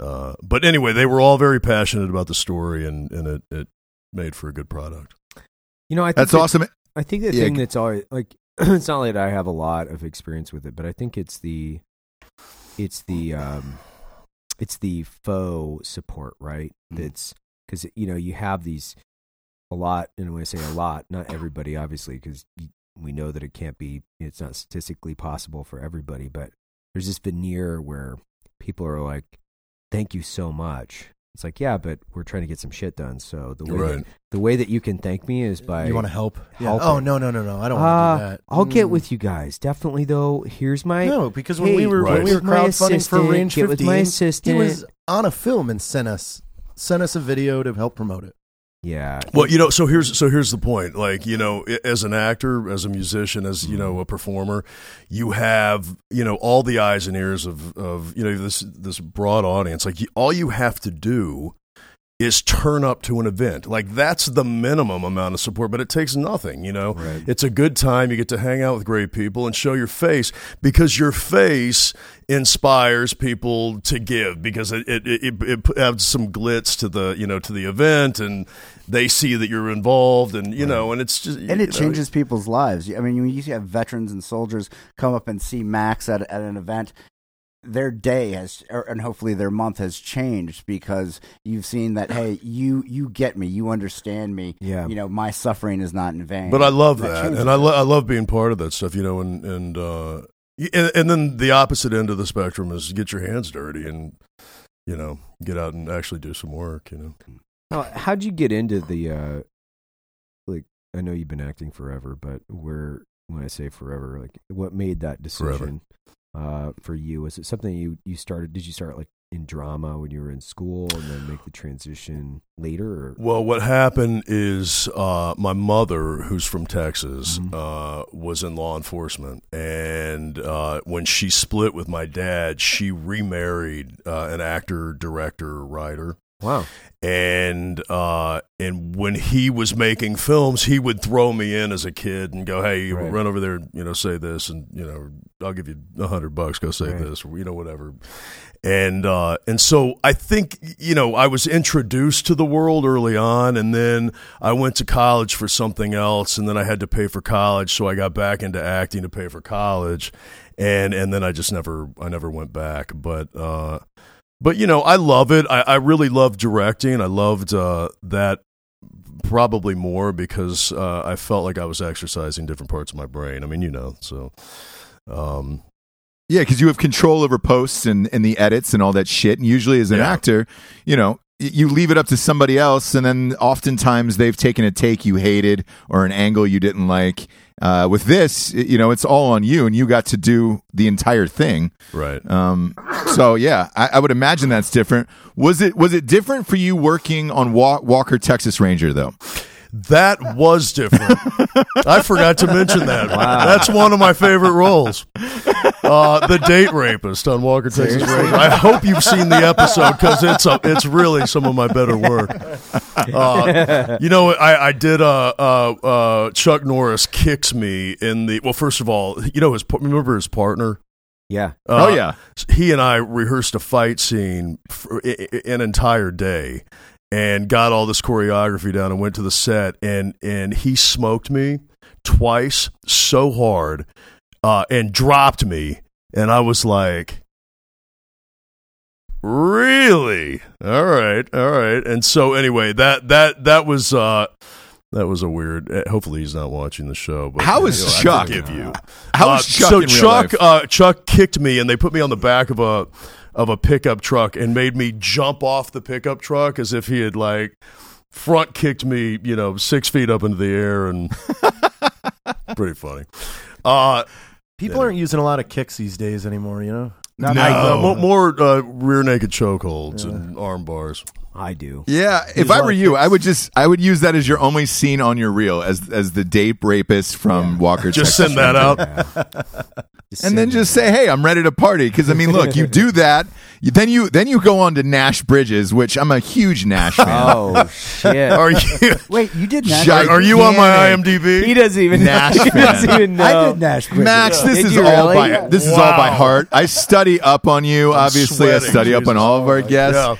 uh, but anyway, they were all very passionate about the story, and and it, it made for a good product. You know, I think that's that, awesome. I think the yeah. thing that's always like. It's not like I have a lot of experience with it, but I think it's the, it's the, um, it's the faux support, right? That's because you know you have these a lot, and when I say a lot, not everybody, obviously, because we know that it can't be, it's not statistically possible for everybody, but there's this veneer where people are like, "Thank you so much." It's like, yeah, but we're trying to get some shit done. So the way right. that, the way that you can thank me is by you want to help. Yeah. Oh no no no no! I don't want to uh, do that. I'll mm. get with you guys definitely though. Here's my no because when hey, we were right. when we were crowdfunding for Range fifteen, with my assistant. He was on a film and sent us sent us a video to help promote it. Yeah. Well, you know, so here's so here's the point. Like, you know, as an actor, as a musician, as you know, a performer, you have you know all the eyes and ears of of you know this this broad audience. Like, you, all you have to do is turn up to an event. Like, that's the minimum amount of support, but it takes nothing. You know, right. It's a good time. You get to hang out with great people and show your face because your face inspires people to give because it, it, it, it adds some glitz to the, you know, to the event and, they see that you're involved, and you right. know, and it's just and it know, changes people's lives. I mean, you used to have veterans and soldiers come up and see Max at at an event. Their day has, or, and hopefully their month has changed because you've seen that. Hey, you you get me, you understand me. Yeah, you know, my suffering is not in vain. But I love that, that. and I lo- I love being part of that stuff. You know, and and, uh, and and then the opposite end of the spectrum is get your hands dirty and you know get out and actually do some work. You know. How'd you get into the, uh, like, I know you've been acting forever, but where, when I say forever, like, what made that decision uh, for you? Was it something you, you started, did you start, like, in drama when you were in school and then make the transition later? Or? Well, what happened is uh, my mother, who's from Texas, mm-hmm. uh, was in law enforcement. And uh, when she split with my dad, she remarried uh, an actor, director, writer. Wow. And uh, and when he was making films, he would throw me in as a kid and go, hey, right. run over there, and, you know, say this, and, you know, I'll give you a hundred bucks, go say right. this, or, you know, whatever. And, uh, and so I think, you know, I was introduced to the world early on, and then I went to college for something else, and then I had to pay for college, so I got back into acting to pay for college, and, and then I just never, I never went back, but... Uh, But, you know, I love it. I, I really love directing. I loved uh, that probably more because uh, I felt like I was exercising different parts of my brain. I mean, you know, so. Um, yeah, because you have control over posts and, and the edits and all that shit. And usually as an yeah. actor, you know, you leave it up to somebody else. And then oftentimes they've taken a take you hated or an angle you didn't like. Uh, with this, you know, it's all on you, and you got to do the entire thing, right? Um, so yeah, I, I would imagine that's different. Was it was it different for you working on Wa- Walker, Texas Ranger, though? That was different. I forgot to mention that. Wow. That's one of my favorite roles. Uh, the date rapist on Walker, Texas Ranger. I hope you've seen the episode because it's a, it's really some of my better work. Uh, you know, I, I did uh, uh, uh, Chuck Norris kicks me in the. Well, first of all, you know his. Remember his partner. Yeah. Uh, oh yeah. He and I rehearsed a fight scene for an entire day. And got all this choreography down and went to the set, and, and he smoked me twice so hard uh, and dropped me. And I was like, really? All right, all right. And so anyway, that that that was uh, that was a weird. Uh, hopefully, he's not watching the show. But how is you know, Chuck? Give you how uh, is Chuck? So in real Chuck life? Uh, Chuck kicked me, and they put me on the back of a. of a pickup truck and made me jump off the pickup truck as if he had like front kicked me, you know, six feet up into the air and pretty funny. Uh, People yeah. aren't using a lot of kicks these days anymore, you know? Not no. I, uh, more uh, rear naked chokeholds yeah. and arm bars. I do. Yeah, if I were you, I would just I would use that as your only scene on your reel as as the date rapist from yeah. Walker. Just Texas send that out, yeah. just and then just say, "Hey, I'm ready to party." Because I mean, look, you do that, you, then you then you go on to Nash Bridges, which I'm a huge Nash fan. Oh shit! Are you? Wait, you did Nash? Are you on my IMDb? He doesn't even Nash. He doesn't even know. I did Nash Bridges. Max, this did is all really? by this wow. is all by heart. I study up on you. I'm Obviously, sweating. I study Jesus. up on all of our guests. Yeah.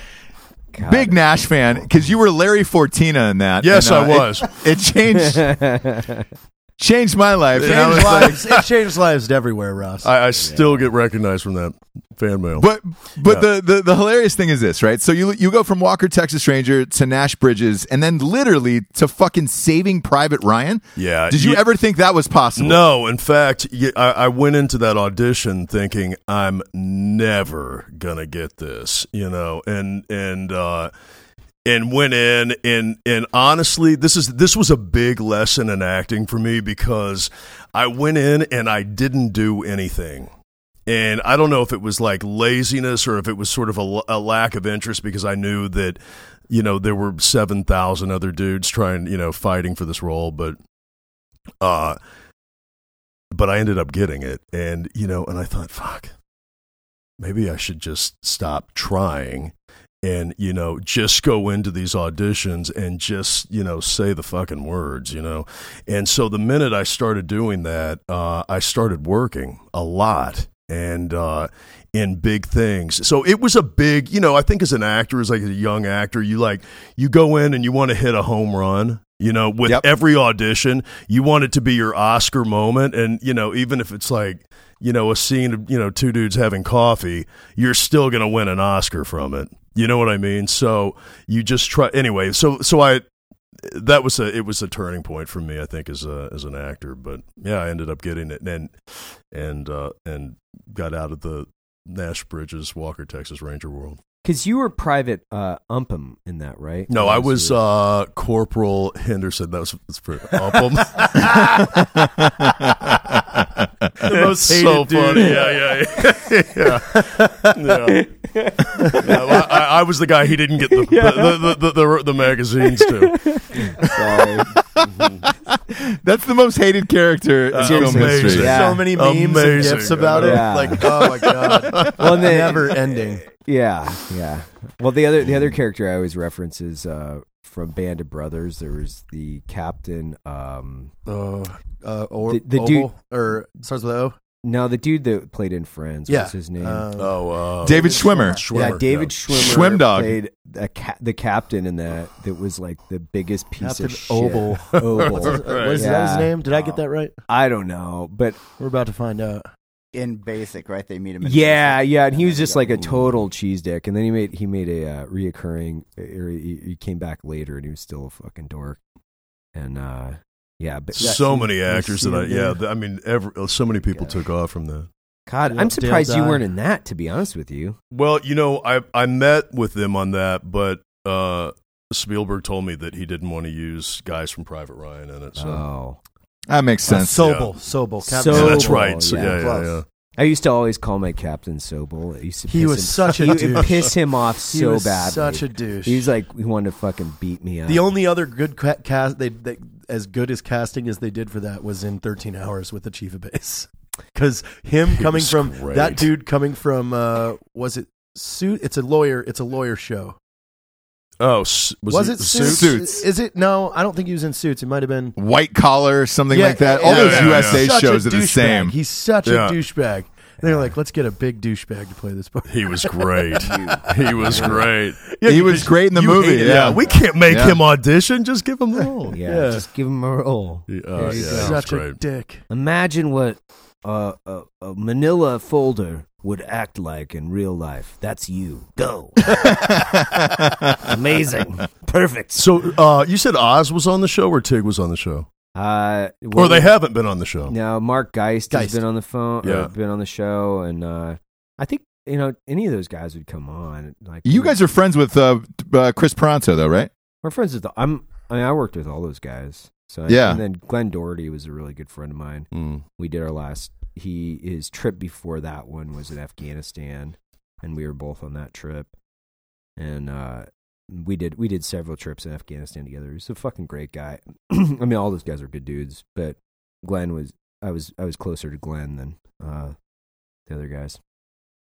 God. Big Nash fan, because you were Larry Fortina in that. Yes, and, uh, I was. It, it changed changed my life. It changed lives, like, it changed lives everywhere, Ross. I, I still yeah. get recognized from that fan mail. But but yeah. the, the, the hilarious thing is this, right? So you you go from Walker, Texas Ranger to Nash Bridges, and then literally to fucking Saving Private Ryan? Yeah. Did you yeah. ever think that was possible? No. In fact, I, I went into that audition thinking, I'm never going to get this, you know, and, and, uh, and went in, and and honestly, this is this was a big lesson in acting for me because I went in and I didn't do anything. And I don't know if it was like laziness or if it was sort of a, a lack of interest because I knew that, you know, there were seven thousand other dudes trying, you know, fighting for this role. But, uh, but I ended up getting it. And, you know, and I thought, fuck, maybe I should just stop trying. And, you know, just go into these auditions and just, you know, say the fucking words, you know. And so the minute I started doing that, uh, I started working a lot. and uh, in big things. So it was a big, you know, I think as an actor, as like a young actor, you like, you go in and you want to hit a home run. You know, with yep. every audition, you want it to be your Oscar moment. And, you know, even if it's like, you know, a scene of, you know, two dudes having coffee, you're still going to win an Oscar from it. You know what I mean? So you just try anyway. So, so I, that was a, it was a turning point for me, I think, as a, as an actor, but yeah, I ended up getting it and, and, uh, and got out of the Nash Bridges, Walker, Texas Ranger world. Because you were Private uh, Umpum in that, right? No, I was uh, Corporal Henderson. That was, was pretty Umpum. That was so dude. funny. Yeah, yeah, yeah. yeah. yeah. yeah well, I, I was the guy he didn't get the yeah. the, the, the, the, the magazines to. mm-hmm. That's the most hated character uh, in film history. Yeah. So many memes amazing. and gifs about yeah. it. Like, oh my god, well, they, never ending. Yeah, yeah. Well, the other the other character I always reference is uh, from Band of Brothers. There was the captain. Um, uh, uh, or the, the Oval, dude or starts with O. No, the dude that played in Friends. Yeah. What's his name? Uh, oh, uh, David Schwimmer. Schwimmer. Yeah, David Schwimmer. Schwimdog played a ca- the captain in that. That was like the biggest piece captain of shit. Oval. Oval. What's his, right. was yeah. that his name? Did I get that right? I don't know, but we're about to find out. In Basic, right? They meet him. In yeah, Basic. yeah, and he was just like a total cheese dick. And then he made he made a uh, reoccurring. Or he, he came back later, and he was still a fucking dork. And uh, yeah, but so that, many actors that I yeah, there. I mean, every, so many people Gosh. took off from that. God, I'm Dale surprised Dye. you weren't in that. To be honest with you, well, you know, I I met with them on that, but uh, Spielberg told me that he didn't want to use guys from Private Ryan in it. So. Oh. That makes sense. Uh, Sobel, yeah. Sobel, Captain. Sobel, yeah, that's right. So, yeah, yeah, yeah, yeah. I used to always call my captain Sobel. I used to he was him, such a douche. Would piss him off so bad. Such a douche. He was like, he wanted to fucking beat me up. The only other good ca- cast, they, they as good as casting as they did for that was in thirteen Hours with the chief of base. Because him he coming from great. that dude coming from uh, was it suit? It's a lawyer. It's a lawyer show. Oh, was, was it, it Suits? Suits? Is it? No, I don't think he was in Suits. It might have been White Collar, something yeah, like that. All yeah, those yeah, U S A yeah. shows are the same. He's such yeah. a douchebag. And they're like, let's get a big douchebag to play this part. He was great. he was great. Yeah, he was great in the movie. Yeah. yeah, we can't make yeah. him audition. Just give him a role. Yeah, yeah. just give him a role. He, uh, yeah, he's yeah, such a great. dick. Imagine what uh, a, a manila folder would act like in real life. That's you. Go. Amazing. Perfect. So uh, you said Oz was on the show or Tig was on the show? Uh, well, or they haven't been on the show. No, Mark Geist, Geist. has been on the phone. Yeah. Been on the show, and uh, I think you know any of those guys would come on. Like you guys are friends with uh, uh, Chris Pronto, though, right? We're friends with. The, I'm. I mean, I worked with all those guys. So yeah. And then Glenn Doherty was a really good friend of mine. Mm. We did our last. He his trip before that one was in Afghanistan, and we were both on that trip, and uh, we did we did several trips in Afghanistan together. He's a fucking great guy. I mean, all those guys are good dudes, but Glenn was I was I was closer to Glenn than uh, the other guys.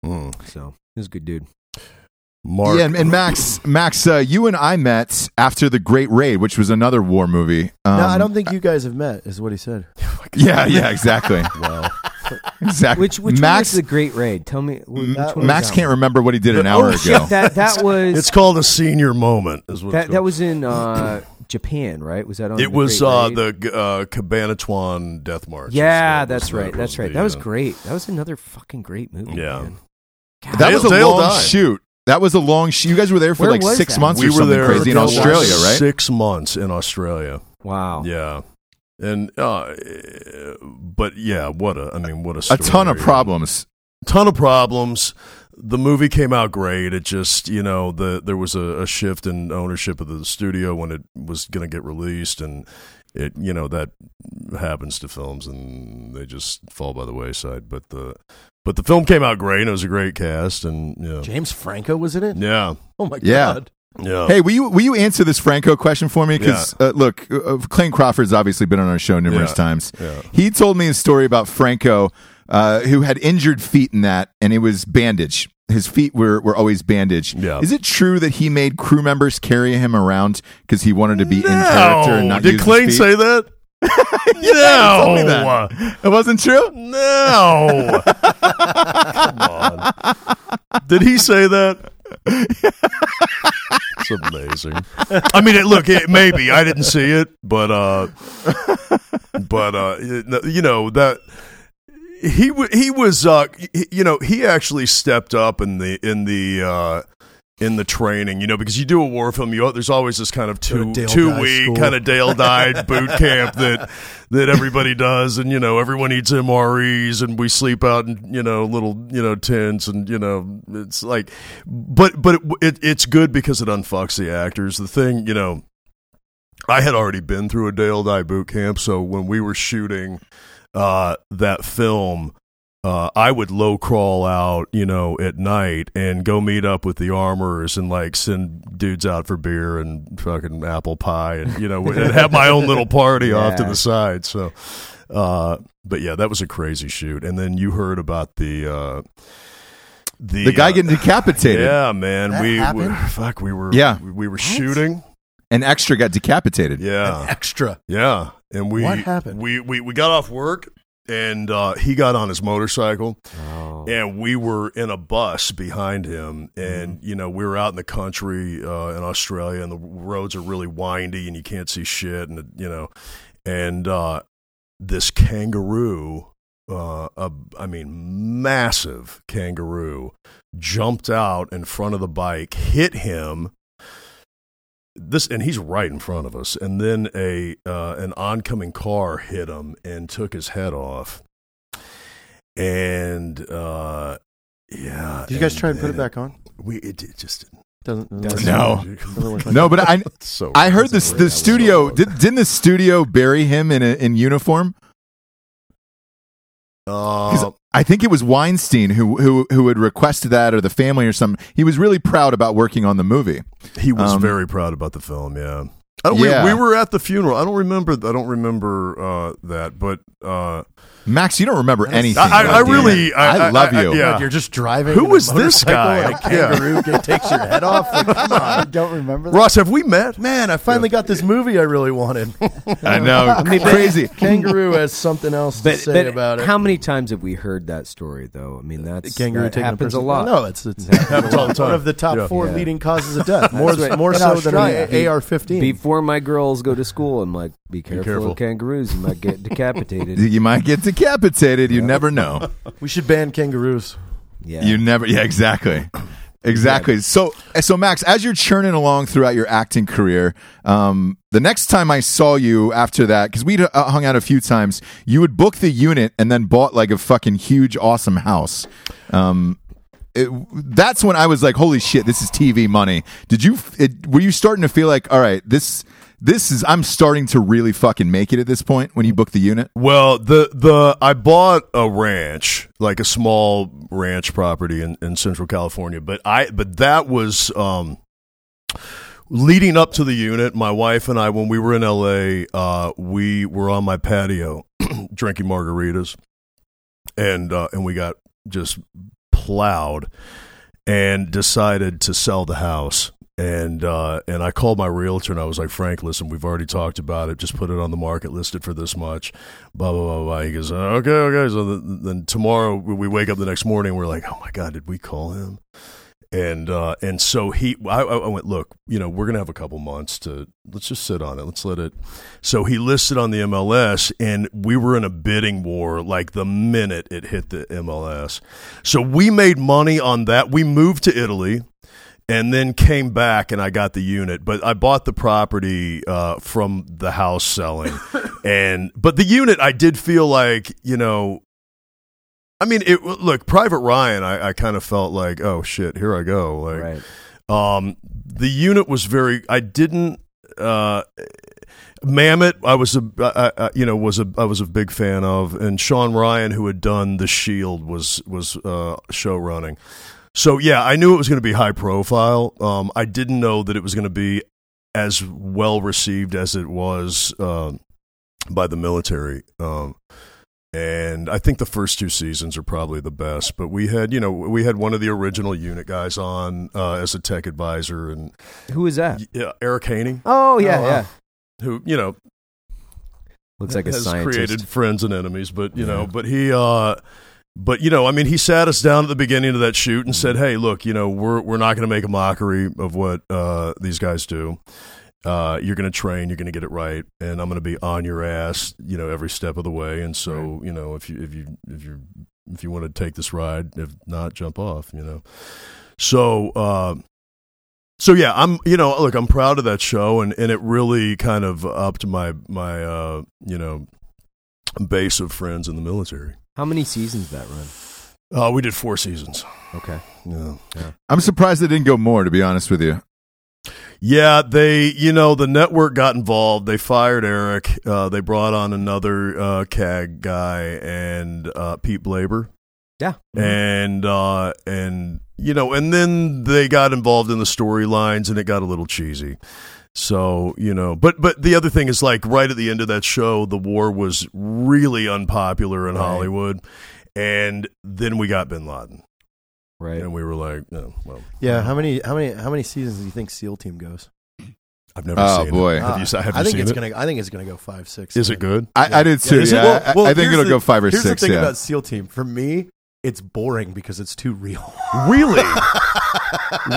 Mm. So he was a good dude. Mark. Yeah, and, and Max, Max, uh, you and I met after The Great Raid, which was another war movie. Um, no, I don't think you guys have met, is what he said. yeah, yeah, exactly. Wow. Exactly. Which which Max, was The Great Raid? Tell me. Max can't remember what he did an hour ago. that that was. It's called a senior moment. Is what that that was in uh, Japan, right? Was that on? It the was Great uh, Raid? the uh, Cabanatuan Death March. Yeah, that's right. That's right. The, that was great. That was another fucking great movie. Yeah. Man. That Dale, was a Dale long Dye. shoot. That was a long shoot. You guys were there for Where like six that? months we or something there, crazy in Australia, right? Six months in Australia. Wow. Yeah. And, uh, but yeah, what a, I mean, what a story. A ton of problems. Ton of problems. The movie came out great. It just, you know, the there was a, a shift in ownership of the studio when it was going to get released. And it, you know, that happens to films and they just fall by the wayside. But the, But the film came out great, and it was a great cast, and yeah. James Franco was in it? Yeah. Oh my yeah. god. Yeah. Hey, will you will you answer this Franco question for me? Because yeah. uh, look, uh, Clayne Crawford's obviously been on our show numerous yeah. times. Yeah. He told me a story about Franco, uh, who had injured feet in that, and it was bandaged. His feet were, were always bandaged. Yeah. Is it true that he made crew members carry him around because he wanted to be no. in character and not Did use Clayne his feet? say that? You no, told me that. It wasn't true. No. Come on. Did he say that? It's amazing. I mean, it, look, it, maybe I didn't see it, but uh, but uh, you know that he w- he was uh, you know he actually stepped up in the in the. Uh, in the training, you know, because you do a war film, you there's always this kind of two two week kind of Dale Dye boot camp that that everybody does, and you know everyone eats M R Es and we sleep out in you know little you know tents, and you know it's like, but but it, it it's good because it unfucks the actors. The thing, you know, I had already been through a Dale Dye boot camp, so when we were shooting uh, that film. Uh, I would low crawl out, you know, at night and go meet up with the armorers and like send dudes out for beer and fucking apple pie and, you know, and have my own little party yeah. off to the side. So, uh, but yeah, that was a crazy shoot. And then you heard about the, uh, the, the guy uh, getting decapitated. Yeah, man. That we happened? were, fuck, we were, yeah. we, we were what? shooting. An extra got decapitated. Yeah. An extra. Yeah. And we, what happened? we, we, we got off work. And uh, he got on his motorcycle, oh. and we were in a bus behind him. And, mm-hmm. you know, we were out in the country uh, in Australia, and the roads are really windy, and you can't see shit, and, you know. And uh, this kangaroo, uh, a, I mean, massive kangaroo, jumped out in front of the bike, hit him. This and he's right in front of us, and then a uh, an oncoming car hit him and took his head off. And uh, yeah, did you guys and, try and put it back on? We it, it just didn't. Doesn't, doesn't no doesn't like no, but I so I heard this the studio did, didn't the studio bury him in a, in uniform. Uh, I think it was Weinstein who who who had requested that, or the family or something. He was really proud about working on the movie. He was um, very proud about the film. Yeah, I, yeah. We, we were at the funeral. I don't remember. I don't remember uh, that. But uh, Max, you don't remember anything. I, I, I really, I, I love I, I, you. I, yeah. God, you're just driving. Who was this guy? A kangaroo yeah. takes your head off. Like, come on, I don't remember. That. Ross, have we met? Man, I finally yeah. got this movie I really wanted. I know, I mean, crazy. Kangaroo has something else to but, say but about it. How many times have we heard that story, though? I mean, that's kangaroo that happens a, a lot. No, it's it's it happens all the time. One of the top yeah. four yeah. leading causes of death. More than, more so than an A R fifteen. Before my girls go to school, I'm like, be careful, be careful. Of kangaroos. You might get decapitated. You might get decapitated. You yeah. never know. We should ban kangaroos. Yeah. You never. Yeah, exactly. Exactly. Right. So, so Max, as you're churning along throughout your acting career, um, the next time I saw you after that, because we'd uh, hung out a few times, you would book The Unit and then bought like a fucking huge, awesome house. Um, it, that's when I was like, holy shit, this is T V money. Did you? It, were you starting to feel like, all right, this? This is I'm starting to really fucking make it at this point when you book The Unit? Well, the the I bought a ranch, like a small ranch property in, in Central California, but I but that was um, leading up to The Unit. My wife and I, when we were in L A, uh, we were on my patio drinking margaritas, and uh, and we got just plowed and decided to sell the house. And uh, and I called my realtor and I was like, Frank, listen, we've already talked about it. Just put it on the market, listed for this much, blah, blah, blah, blah. He goes, okay, okay. So the, then tomorrow we wake up the next morning. We're like, oh, my God, did we call him? And uh, and so he, I, I went, look, you know, we're going to have a couple months to, let's just sit on it. Let's let it. So he listed on the M L S, and we were in a bidding war like the minute it hit the M L S. So we made money on that. We moved to Italy. And then came back and I got The Unit, but I bought the property uh, from the house selling, and but The Unit I did feel like, you know, I mean, it look Private Ryan I, I kind of felt like, oh shit, here I go, like right. um, The Unit was very I didn't uh, Mamet I was a I, I, you know was a I was a big fan of, and Sean Ryan, who had done The Shield, was was uh, show running. So, yeah, I knew it was going to be high profile. Um, I didn't know that it was going to be as well received as it was uh, by the military. Um, and I think the first two seasons are probably the best. But we had, you know, we had one of the original Unit guys on uh, as a tech advisor. And who is that? Yeah, Eric Haney. Oh, yeah, oh, yeah. Uh, who, you know. Looks like a scientist. Has created friends and enemies, but you yeah. know, but he, uh, but you know, I mean, he sat us down at the beginning of that shoot and said, "Hey, look, you know, we're we're not going to make a mockery of what uh, these guys do. Uh, you're going to train, you're going to get it right, and I'm going to be on your ass, you know, every step of the way. And so, right. you know, if you if you if you if you want to take this ride, if not, jump off, you know." So, uh, so yeah, I'm, you know, look, I'm proud of that show, and, and it really kind of upped my, my, uh, you know, base of friends in the military. How many seasons did that run? Uh, we did four seasons. Okay. Yeah. yeah. I'm surprised they didn't go more, to be honest with you. Yeah, they, you know, the network got involved. They fired Eric. Uh, they brought on another uh, C A G guy and uh, Pete Blaber. Yeah. And, uh, and, you know, and then they got involved in the storylines and it got a little cheesy. So, you know, but, but the other thing is, like, right at the end of that show, the war was really unpopular in right. Hollywood. And then we got Bin Laden. Right. And we were like, no, well. Yeah. How many, how many, how many seasons do you think SEAL Team goes? I've never oh, seen boy. it. Oh, boy. Have you, have you I think seen it's it? Gonna, I think it's going to go five, six. Is seven. It good? I, yeah. I did too. Yeah. yeah. Well, I, well, I think it'll the, go five or here's six. Here's the thing yeah. about SEAL Team. For me, it's boring because it's too real. Really?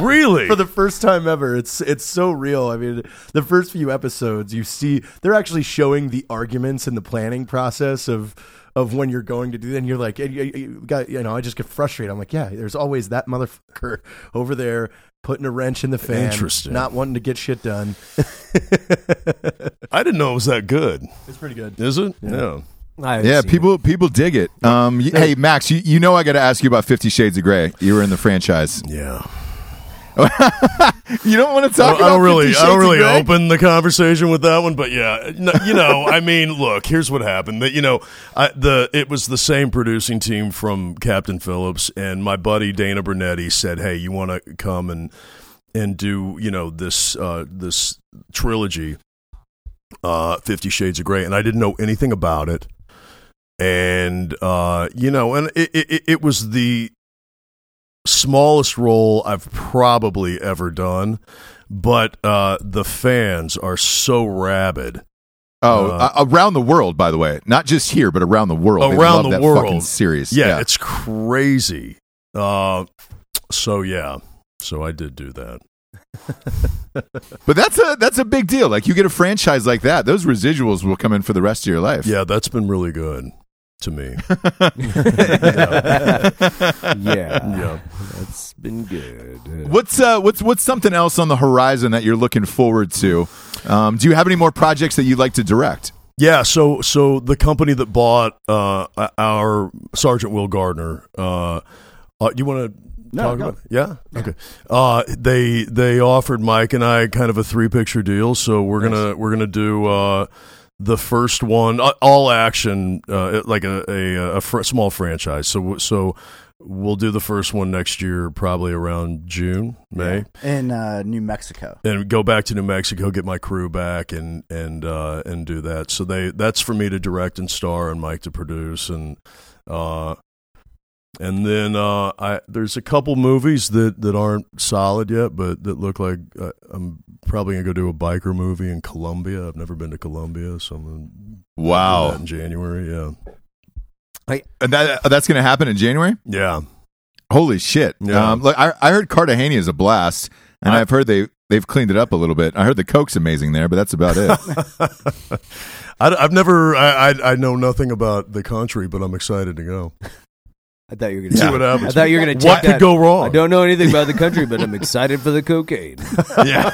Really? For the first time ever, it's it's so real. I mean, the first few episodes, you see, they're actually showing the arguments and the planning process of of when you're going to do that. And you're like, you got, you know, I just get frustrated. I'm like, yeah, there's always that motherfucker over there putting a wrench in the fan, not wanting to get shit done. I didn't know it was that good. It's pretty good. Is it? Yeah. No. Yeah, people it. people dig it. Um, you, hey, Max, you, you know I got to ask you about Fifty Shades of Grey. You were in the franchise. Yeah. You don't want to talk well, about I don't really, Fifty Shades I don't really of Grey? Open the conversation with that one, but yeah, no, you know, I mean, look, here's what happened. That you know, I, the it was the same producing team from Captain Phillips, and my buddy Dana Bernetti said, "Hey, you want to come and and do you know this uh, this trilogy, uh, Fifty Shades of Grey?" And I didn't know anything about it. And, uh, you know, and it, it, it was the smallest role I've probably ever done, but uh, the fans are so rabid. Oh, uh, uh, around the world, by the way. Not just here, but around the world. Around the that world. Fucking series. Yeah, yeah, it's crazy. Uh, so, yeah. So I did do that. But that's a that's a big deal. Like, you get a franchise like that, those residuals will come in for the rest of your life. Yeah, that's been really good to me. yeah. yeah, yeah, that's been good. What's uh, what's what's something else on the horizon that you're looking forward to? Um, do you have any more projects that you'd like to direct? Yeah, so so the company that bought uh, our Sergeant Will Gardner. Uh, uh, you want to? No, talk no. about it? Yeah? yeah. Okay. Uh, they they offered Mike and I kind of a three picture deal, so we're nice. gonna we're gonna do uh, the first one, uh, all action, uh, like a a, a fr- small franchise. So so we'll do the first one next year, probably around June, May, yeah. in uh, New Mexico, and go back to New Mexico, get my crew back, and and uh, and do that. So they that's for me to direct and star, and Mike to produce, and. Uh, And then uh, I, there's a couple movies that, that aren't solid yet, but that look like uh, I'm probably going to go do a biker movie in Colombia. I've never been to Colombia, so I'm going to wow. do that in January. Yeah, I, and that, that's going to happen in January? Yeah. Holy shit. Yeah. Um, look, I, I heard Cartagena is a blast, and I, I've heard they, they've cleaned it up a little bit. I heard the Coke's amazing there, but that's about it. I, I've never I, I I know nothing about the country, but I'm excited to go. I thought you were going to see what happens. I thought you were going to check that. What could go wrong? I don't know anything about the country, but I'm excited for the cocaine. Yeah.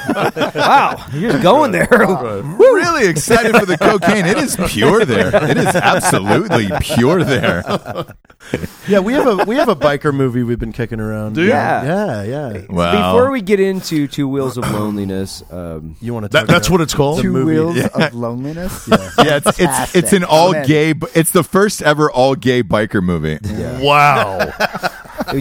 Wow, you're going there. Wow. We're really excited for the cocaine. It is pure there. It is absolutely pure there. Yeah, we have a we have a biker movie we've been kicking around. Dude. Yeah, yeah, yeah. yeah. Wow. Before we get into Two Wheels of Loneliness, um, you want to? That, that's what it's called. Two movie. Wheels yeah. of Loneliness. Yeah, yeah it's, it's it's an all gay. It's the first ever all gay biker movie. Yeah. Wow. Wow,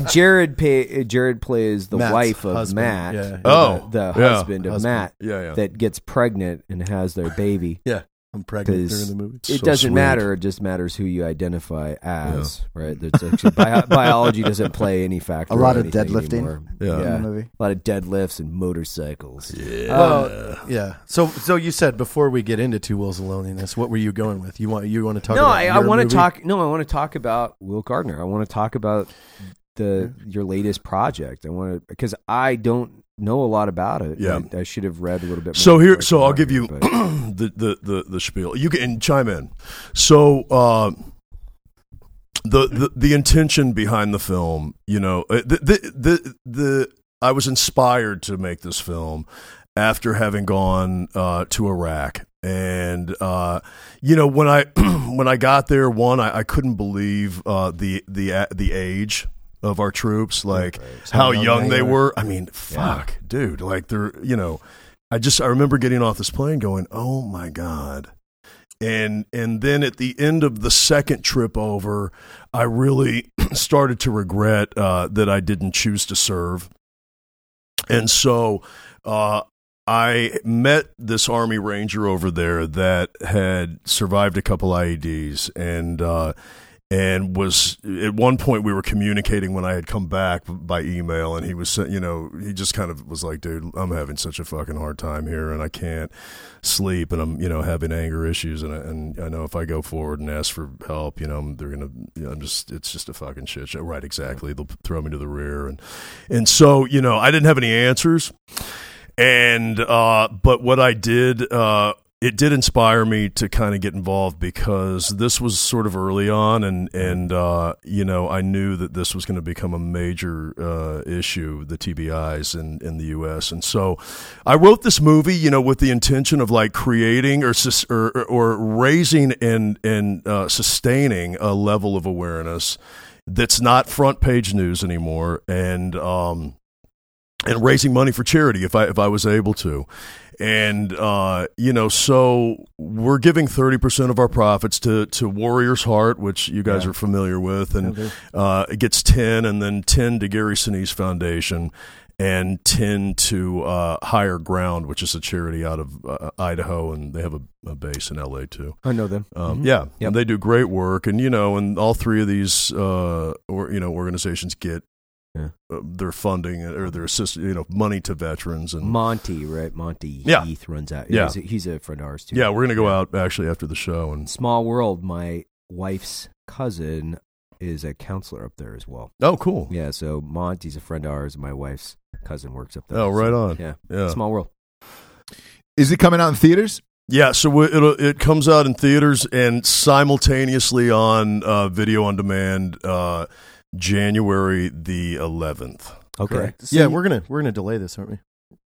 Jared pay, Jared plays the Matt's wife of husband. Matt, yeah. oh, the, the yeah. husband of husband. Matt, yeah, yeah. that gets pregnant and has their baby. Yeah, I'm pregnant during the movie. It's it so doesn't sweet. matter. It just matters who you identify as, yeah. right? That's actually, bio- biology doesn't play any factor. A lot of deadlifting yeah. Yeah. in the movie. A lot of deadlifts and motorcycles. Yeah. Uh, yeah. So so you said before we get into Two Wills of Loneliness, what were you going with? You want you want to talk no, about I, I want to talk No, I want to talk about Will Gardner. I want to talk about the your latest project. I want to because I don't know a lot about it. Yeah. I, I should have read a little bit more. So here, so I'll give you the, the, the, the spiel. You can chime in. So uh, the, the the intention behind the film, you know, the the, the the I was inspired to make this film after having gone uh, to Iraq, and uh, you know when I when I got there, one I, I couldn't believe uh, the the the age of our troops, like right. how young they were. I mean, fuck, yeah. dude, like they're, you know, I just, I remember getting off this plane going, oh my God. And, and then at the end of the second trip over, I really started to regret uh, that I didn't choose to serve. And so uh, I met this Army Ranger over there that had survived a couple I E Ds and, uh, And was at one point we were communicating when I had come back by email, and he was, you know, he just kind of was like, "Dude, I'm having such a fucking hard time here, and I can't sleep, and I'm, you know, having anger issues, and I, and I know if I go forward and ask for help, you know, they're gonna, you know, I'm just, it's just a fucking shit show, right? Exactly, they'll throw me to the rear, and and so you know, I didn't have any answers, and uh, but what I did. Uh, It did inspire me to kind of get involved because this was sort of early on, and and uh, you know I knew that this was going to become a major uh, issue, the T B Is in, in the U S And so, I wrote this movie, you know, with the intention of like creating or or, or raising and and uh, sustaining a level of awareness that's not front page news anymore, and um, and raising money for charity if I if I was able to. And, uh, you know, so we're giving thirty percent of our profits to, to Warrior's Heart, which you guys yeah. are familiar with. And okay. uh, it gets ten and then ten to Gary Sinise Foundation and ten to uh, Higher Ground, which is a charity out of uh, Idaho. And they have a, a base in L A, too. I know them. Um, mm-hmm. Yeah. Yep. And they do great work. And, you know, and all three of these, uh, or you know, organizations get. Yeah. Uh, their funding or their assist, you know, money to veterans and Monty, right? Monty yeah. Heath runs out. Yeah, he's a, he's a friend of ours too. Yeah, we're gonna go yeah. out actually after the show and Small World. My wife's cousin is a counselor up there as well. Oh, cool. Yeah, so Monty's a friend of ours. My wife's cousin works up there. Oh, right so, on. Yeah, yeah. Small World. Is it coming out in theaters? Yeah, so it it comes out in theaters and simultaneously on uh, video on demand. Uh, January the eleventh. Okay. So yeah, we're gonna we're gonna delay this, aren't we?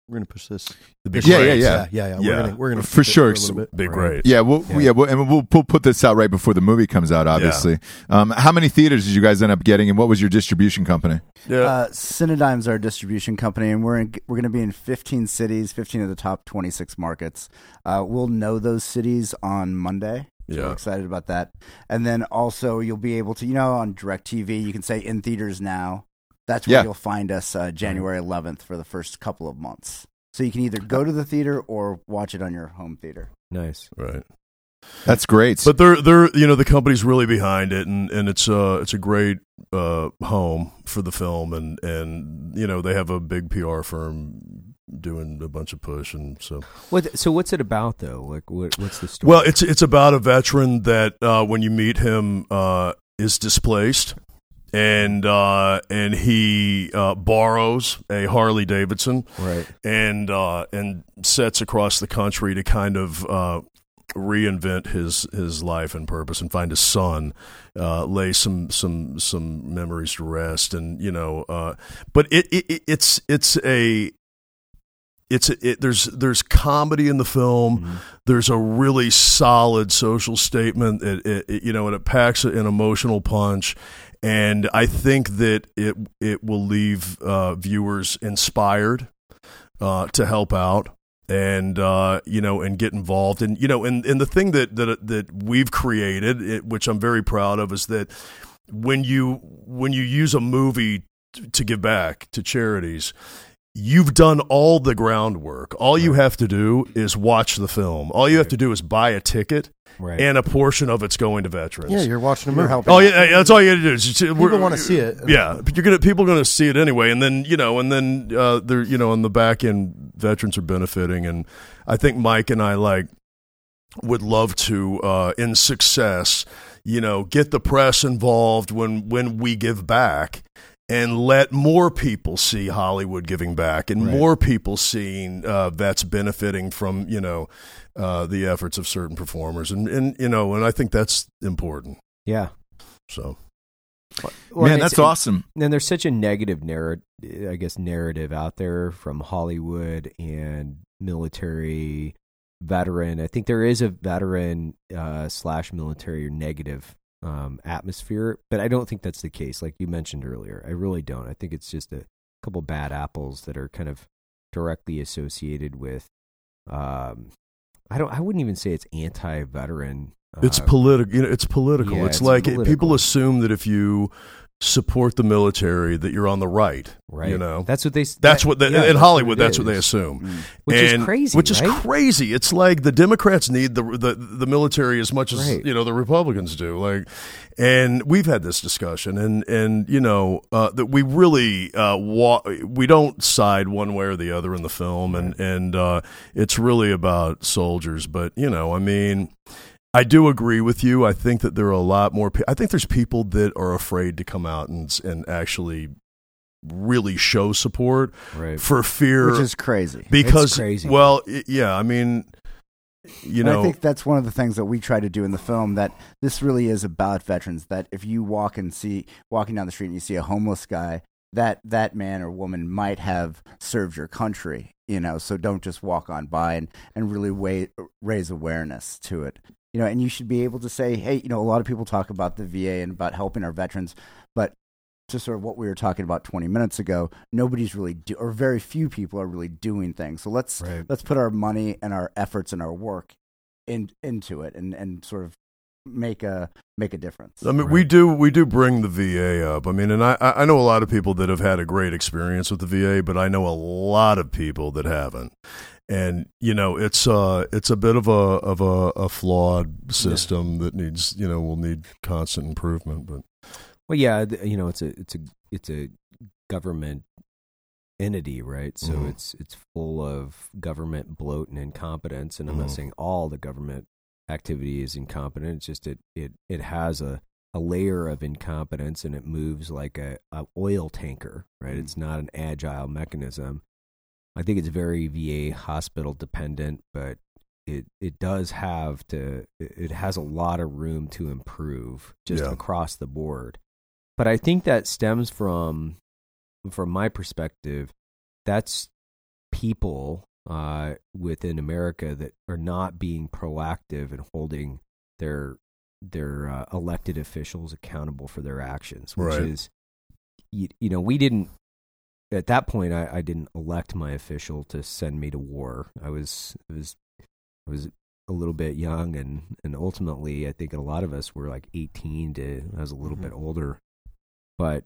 We're gonna push this. The big yeah, yeah, yeah, yeah, yeah, yeah. We're gonna we're gonna for sure. It for a big right. rate. Yeah, we'll, yeah, yeah, we'll, and we'll we'll put this out right before the movie comes out. Obviously, yeah. um, how many theaters did you guys end up getting, and what was your distribution company? Yeah, uh, Cinedigm's our distribution company, and we're in, we're gonna be in fifteen cities, fifteen of the top twenty-six markets. Uh, we'll know those cities on Monday. So yeah, excited about that. And then also you'll be able to, you know, on DirecTV, you can say in theaters now. That's where yeah. you'll find us uh, January eleventh for the first couple of months. So you can either go to the theater or watch it on your home theater. Nice. Right. That's great. But they're they're you know, the company's really behind it, and, and it's uh it's a great uh home for the film, and, and you know, they have a big P R firm doing a bunch of push, and so what so what's it about though, like what, what's the story? Well, it's it's about a veteran that uh when you meet him uh is displaced, and uh and he uh borrows a Harley Davidson, right, and uh and sets across the country to kind of uh reinvent his his life and purpose and find his son, uh lay some some some memories to rest, and you know uh but it, it it's it's a It's it, there's there's comedy in the film. Mm-hmm. There's a really solid social statement. It, it, it you know and it packs an emotional punch, and I think that it it will leave uh, viewers inspired uh, to help out and uh, you know and get involved. And you know and, and the thing that that that we've created, it, which I'm very proud of, is that when you when you use a movie to give back to charities, you've done all the groundwork. All you have to do is watch the film. All you have to do is buy a ticket, right. and a portion of it's going to veterans. Yeah, you're watching them. Oh yeah, that's all you got to do. Is just, people we're, want to see it. Yeah, but you're gonna people are gonna see it anyway, and then you know, and then uh, they're you know, on the back end, veterans are benefiting, and I think Mike and I like would love to uh, in success, you know, get the press involved when when we give back. And let more people see Hollywood giving back, and right. more people seeing uh, vets benefiting from you know uh, the efforts of certain performers, and, and you know, and I think that's important. Yeah. So, well, man, that's awesome. And, and there's such a negative narrative, I guess, narrative out there from Hollywood and military veteran. I think there is a veteran uh, slash military negative. Um, atmosphere, but I don't think that's the case. Like you mentioned earlier, I really don't. I think it's just a couple bad apples that are kind of directly associated with. Um, I don't. I wouldn't even say it's anti-veteran. Uh, it's political. You know, it's political. Yeah, it's, it's like political. People assume that if you support the military, that you're on the right. Right. You know, that's what they. That's that, what they, yeah, in that's Hollywood. What that's what they assume, mm. which and, is crazy. Which right? is crazy. It's like the Democrats need the the, the military as much as right. you know the Republicans do. Like, and we've had this discussion, and and you know uh, that we really uh, wa- we don't side one way or the other in the film, and right. and uh, it's really about soldiers. But you know, I mean. I do agree with you. I think that there are a lot more people. I think there's people that are afraid to come out and and actually really show support right. for fear. Which is crazy. Because, it's crazy. Well, it, yeah, I mean, you and know. I think that's one of the things that we try to do in the film, that this really is about veterans, that if you walk and see, walking down the street and you see a homeless guy, that that man or woman might have served your country, you know, so don't just walk on by and, and really weigh, raise awareness to it. You know, and you should be able to say, hey, you know, a lot of people talk about the V A and about helping our veterans, but to sort of what we were talking about twenty minutes ago, nobody's really, do- or very few people are really doing things. So let's right. let's put our money and our efforts and our work in, into it, and, and sort of make a make a difference. I mean, right. we do we do bring the V A up. I mean, and I I know a lot of people that have had a great experience with the V A, but I know a lot of people that haven't. And you know, it's uh it's a bit of a of a, a flawed system yeah. that needs you know will need constant improvement. But well, yeah, you know, it's a it's a it's a government entity, right? So mm-hmm. it's it's full of government bloat and incompetence. And I'm mm-hmm. not saying all the government activity is incompetent. It's just it it it has a, a layer of incompetence, and it moves like a, a oil tanker, right? Mm-hmm. It's not an agile mechanism. I think it's very V A hospital dependent, but it, it does have to, it has a lot of room to improve just yeah. across the board. But I think that stems from, from my perspective, that's people uh, within America that are not being proactive and holding their, their uh, elected officials accountable for their actions, which right. is, you, you know, we didn't, at that point, I, I didn't elect my official to send me to war. I was, I was, I was a little bit young, and, and ultimately, I think a lot of us were like eighteen to. I was a little mm-hmm. bit older, but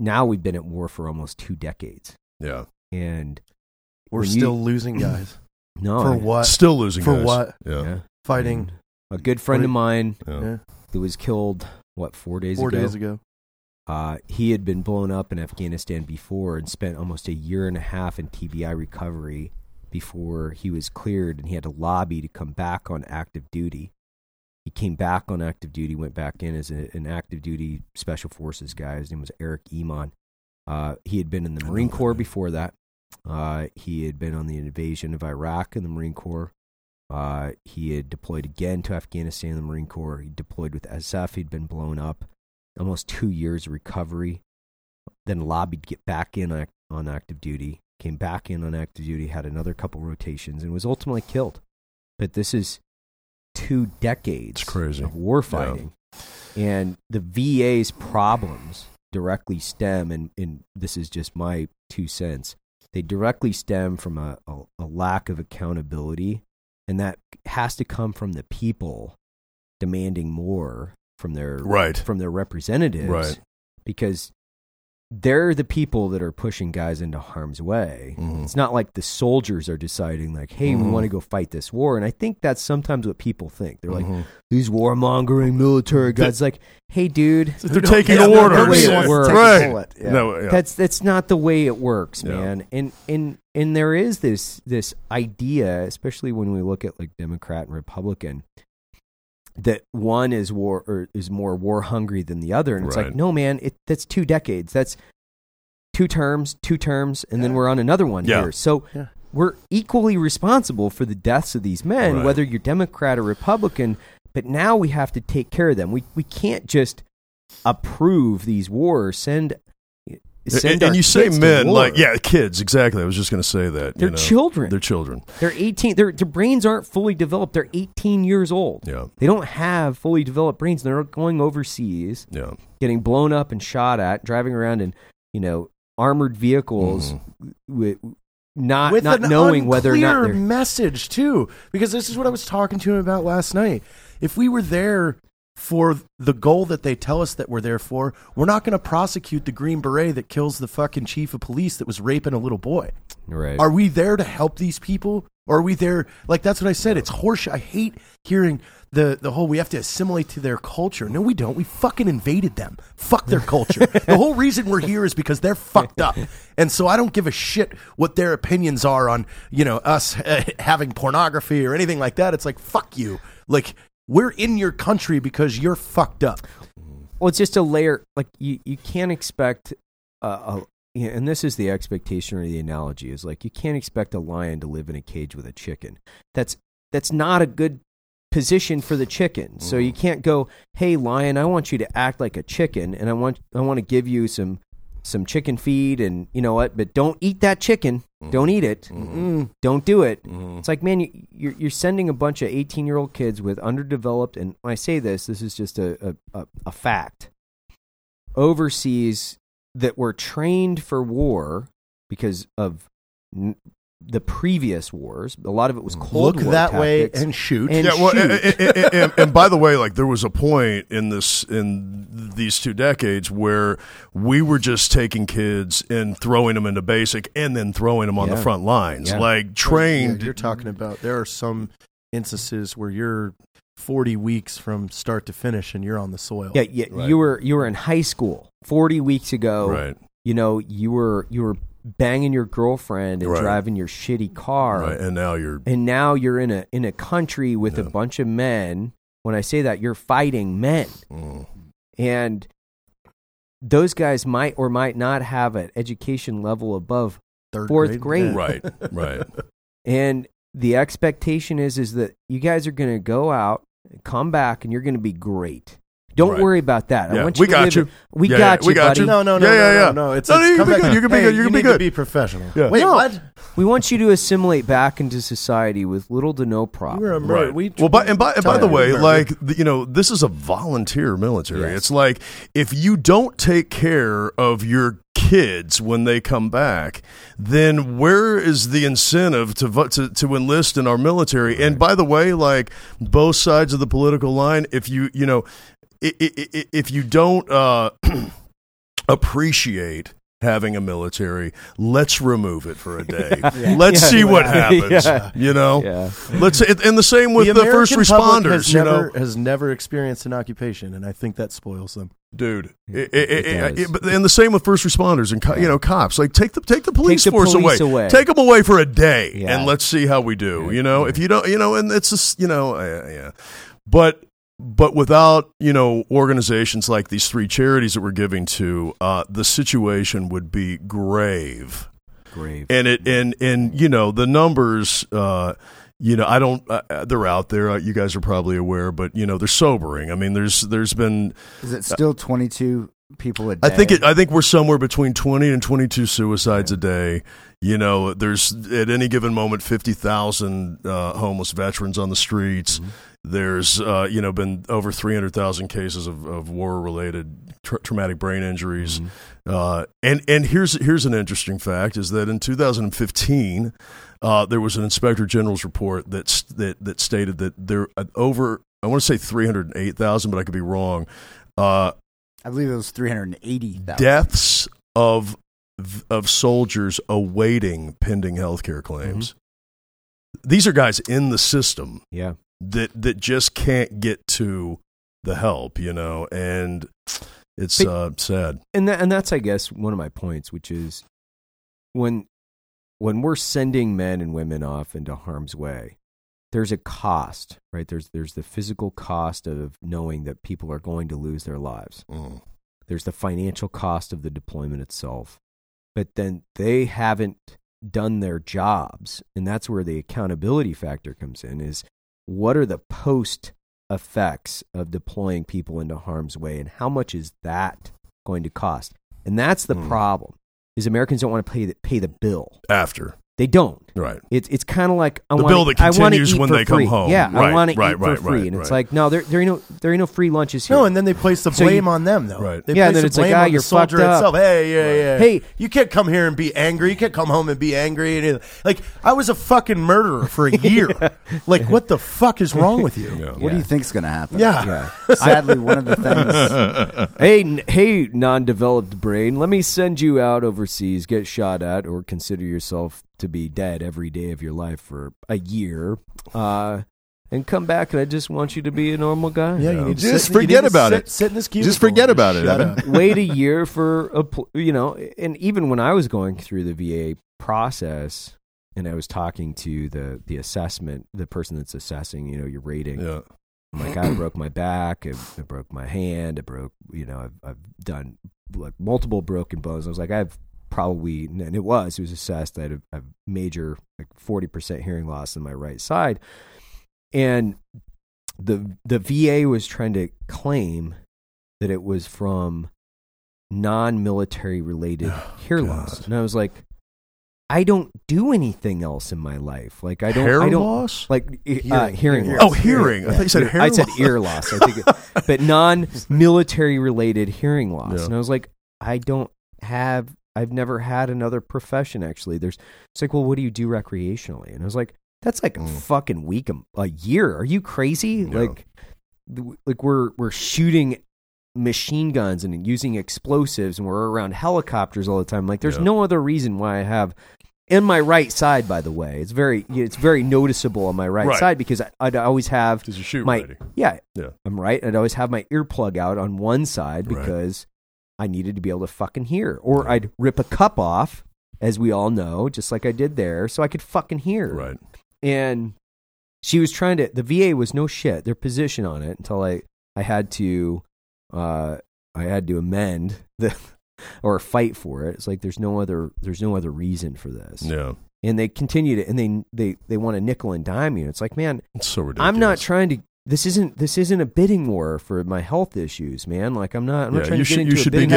now we've been at war for almost two decades. Yeah, and we're still you, losing guys. No, for what? Still losing for guys. what? Yeah, yeah. Fighting. And a good friend forty, of mine yeah. who was killed what four days four ago? Four days ago. Uh, he had been blown up in Afghanistan before and spent almost a year and a half in T B I recovery before he was cleared, and he had to lobby to come back on active duty. He came back on active duty, went back in as a, an active duty special forces guy. His name was Eric Iman. Uh, he had been in the Marine Corps before that. Uh, he had been on the invasion of Iraq in the Marine Corps. Uh, he had deployed again to Afghanistan in the Marine Corps. He deployed with S F. He'd been blown up. Almost two years of recovery, then lobbied to get back in on active duty, came back in on active duty, had another couple rotations, and was ultimately killed. But this is two decades of war fighting. Yeah. And the V A's problems directly stem, and, and this is just my two cents, they directly stem from a, a, a lack of accountability, and that has to come from the people demanding more from their right. from their representatives, right. because they're the people that are pushing guys into harm's way. Mm-hmm. It's not like the soldiers are deciding like, hey, mm-hmm. we want to go fight this war. And I think that's sometimes what people think. They're mm-hmm. like, these warmongering military guys. Like, hey, dude. They're no, taking yeah, orders. No, no way it works. Right. Yeah. No, yeah. That's, that's not the way it works, man. Yeah. And, and, and there is this, this idea, especially when we look at like Democrat and Republican, that one is war or is more war hungry than the other. And it's right. like, no, man, it, that's two decades. That's two terms, two terms. And yeah. then we're on another one yeah. here. So yeah. we're equally responsible for the deaths of these men, right. whether you're Democrat or Republican, but now we have to take care of them. We, we can't just approve these wars, send, send and, and you say men like, yeah, kids. Exactly. I was just going to say that. They're you know, children. They're children. They're eighteen. Their their brains aren't fully developed. They're eighteen years old. Yeah. They don't have fully developed brains. They're going overseas. Yeah. Getting blown up and shot at, driving around in, you know, armored vehicles mm-hmm. with not with not knowing whether or not they're message too, because this is what I was talking to him about last night. If we were there for the goal that they tell us that we're there for, we're not going to prosecute the Green Beret that kills the fucking chief of police that was raping a little boy. Right. Are we there to help these people? Or are we there? Like, that's what I said. It's horseshit. I hate hearing the, the whole, we have to assimilate to their culture. No, we don't. We fucking invaded them. Fuck their culture. The whole reason we're here is because they're fucked up. And so I don't give a shit what their opinions are on, you know, us uh, having pornography or anything like that. It's like, fuck you. Like, we're in your country because you're fucked up. Well, it's just a layer. Like, you, you can't expect, a, a, and this is the expectation or the analogy, is like, you can't expect a lion to live in a cage with a chicken. That's that's not a good position for the chicken. So you can't go, hey, lion, I want you to act like a chicken, and I want I want to give you some some chicken feed, and you know what, but don't eat that chicken. Mm. Don't eat it. Mm. Don't do it. Mm. It's like, man, you, you're, you're sending a bunch of eighteen-year-old kids with underdeveloped, and when I say this, this is just a, a, a fact, overseas that were trained for war because of n- the previous wars. A lot of it was Cold Look War that tactics. Way and shoot. And, yeah, well, shoot. And, and, and, and, and by the way, like, there was a point in this in these two decades where we were just taking kids and throwing them into basic and then throwing them on yeah. the front lines, yeah. like trained. Yeah, you're talking about, there are some instances where you're forty weeks from start to finish and you're on the soil. Yeah, yeah right. you were you were in high school forty weeks ago. Right. You know, you were you were banging your girlfriend and right. driving your shitty car. Right. And now you're and now you're in a in a country with yeah. a bunch of men. When I say that, you're fighting men. Mm. And those guys might or might not have an education level above Third fourth grade. grade. Right. Right. And the expectation is is that you guys are going to go out, come back, and you're going to be great. Don't right. worry about that. Yeah. I want you we to got live you. It. We yeah, got yeah, you. We got buddy. you. No, no, no, yeah, yeah, yeah. no, no, no. It's, no, it's no, you can be good. You can be hey, good. You, you can be need good. To be professional. Yeah. Wait, no. what? We want you to assimilate back into society with little to no problem. We're a murder. Right. We well, by, and by, and by the way, murder. like you know, this is a volunteer military. Yes. It's like, if you don't take care of your kids when they come back, then where is the incentive to to, to enlist in our military? Right. And by the way, like, both sides of the political line, if you you know. If you don't uh, appreciate having a military, let's remove it for a day. yeah. Let's yeah. see what happens. yeah. You know, yeah. let's. And the same with the, the first responders. Has you never, know, has never experienced an occupation, and I think that spoils them. Dude, it, it, it it, it, it, and the same with first responders and co- you know cops. Like, take the take the police take the force police away. away, take them away for a day, yeah. and let's see how we do. Yeah. You know, yeah. if you don't, you know, and it's just, you know, uh, yeah, but. But without, you know, organizations like these three charities that we're giving to, uh, the situation would be grave. Grave. And, it, and, and you know, the numbers, uh, you know, I don't, uh, they're out there. Uh, you guys are probably aware, but, you know, they're sobering. I mean, there's there's been... Is it still twenty-two people a day? I think, it, I think we're somewhere between twenty and twenty-two suicides yeah. a day. You know, there's, at any given moment, fifty thousand uh, homeless veterans on the streets. Mm-hmm. There's, uh, you know, been over three hundred thousand cases of, of war-related tra- traumatic brain injuries. Mm-hmm. Uh, and and here's here's an interesting fact, is that in two thousand fifteen, uh, there was an Inspector General's report that that, that stated that there uh, over, I want to say three hundred eight thousand, but I could be wrong. Uh, I believe it was three hundred eighty thousand. Deaths of of soldiers awaiting pending healthcare claims. Mm-hmm. These are guys in the system, yeah, that that just can't get to the help, you know, and it's but, uh, sad. And that, and that's, I guess, one of my points, which is when when we're sending men and women off into harm's way, there's a cost, right? There's there's the physical cost of knowing that people are going to lose their lives. Mm. There's the financial cost of the deployment itself. But then they haven't done their jobs, and that's where the accountability factor comes in, is what are the post effects of deploying people into harm's way, and how much is that going to cost? And that's the mm. problem, is Americans don't want to pay the, pay the bill. After. They don't. Right. It's it's kind of like I want. The bill that continues when they come home. Yeah, right, I want to right, eat right, for free, right, and it's right. like no, there there ain't no there ain't no free lunches here. No, and then they place the blame so you, on them though. Right. They yeah, place then the it's blame like, ah, on you're the soldier fucked up. Itself. Hey, yeah, right. yeah. Hey, you can't come here and be angry. You can't come home and be angry. And like I was a fucking murderer for a year. yeah. Like what the fuck is wrong with you? yeah. What yeah. do you think's gonna happen? Yeah. yeah. Sadly, one of the things. hey, n- hey, non-developed brain. Let me send you out overseas, get shot at, or consider yourself to be dead every day of your life for a year, uh, and come back, and I just want you to be a normal guy. Yeah, you know? you just sit, forget you about sit, it. Sit in this cubicle. Just forget about it, Evan. Wait a year for a, you know. And even when I was going through the V A process, and I was talking to the the assessment, the person that's assessing, you know, your rating. Yeah. I'm like, I broke my back. I, I broke my hand. I broke, you know, I've, I've done like multiple broken bones. I was like, I've. Probably, and it was, it was assessed that I had a major like forty percent hearing loss in my right side. And the the V A was trying to claim that it was from non-military related oh, hear God. loss. And I was like, I don't do anything else in my life. Like I don't, hair I don't loss? like uh, hearing. Loss. Oh, hearing. Yeah. I thought you said hair. I loss. said ear loss. I think, it, but non-military related hearing loss. Yeah. And I was like, I don't have. I've never had another profession, actually. There's, it's like, well, what do you do recreationally? And I was like, that's like mm. a fucking week, a, a year. Are you crazy? No. Like, like we're we're shooting machine guns and using explosives, and we're around helicopters all the time. Like, there's yeah. no other reason why I have, in my right side, by the way, it's very it's very noticeable on my right, right. side because I, I'd always have because you shoot my ready. Yeah, yeah, I'm right. I'd always have my earplug out on one side because. Right. I needed to be able to fucking hear, or I'd rip a cup off, as we all know, just like I did there, so I could fucking hear. Right. And she was trying to, the V A was no shit, their position on it, until I, I had to, uh, I had to amend the, or fight for it. It's like, there's no other, there's no other reason for this. Yeah. And they continued it, and they, they, they want to nickel and dime you. It's like, man, it's so ridiculous. I'm not trying to, This isn't this isn't a bidding war for my health issues, man. Like I'm not. I'm yeah, not trying you to get should, into you should a bidding be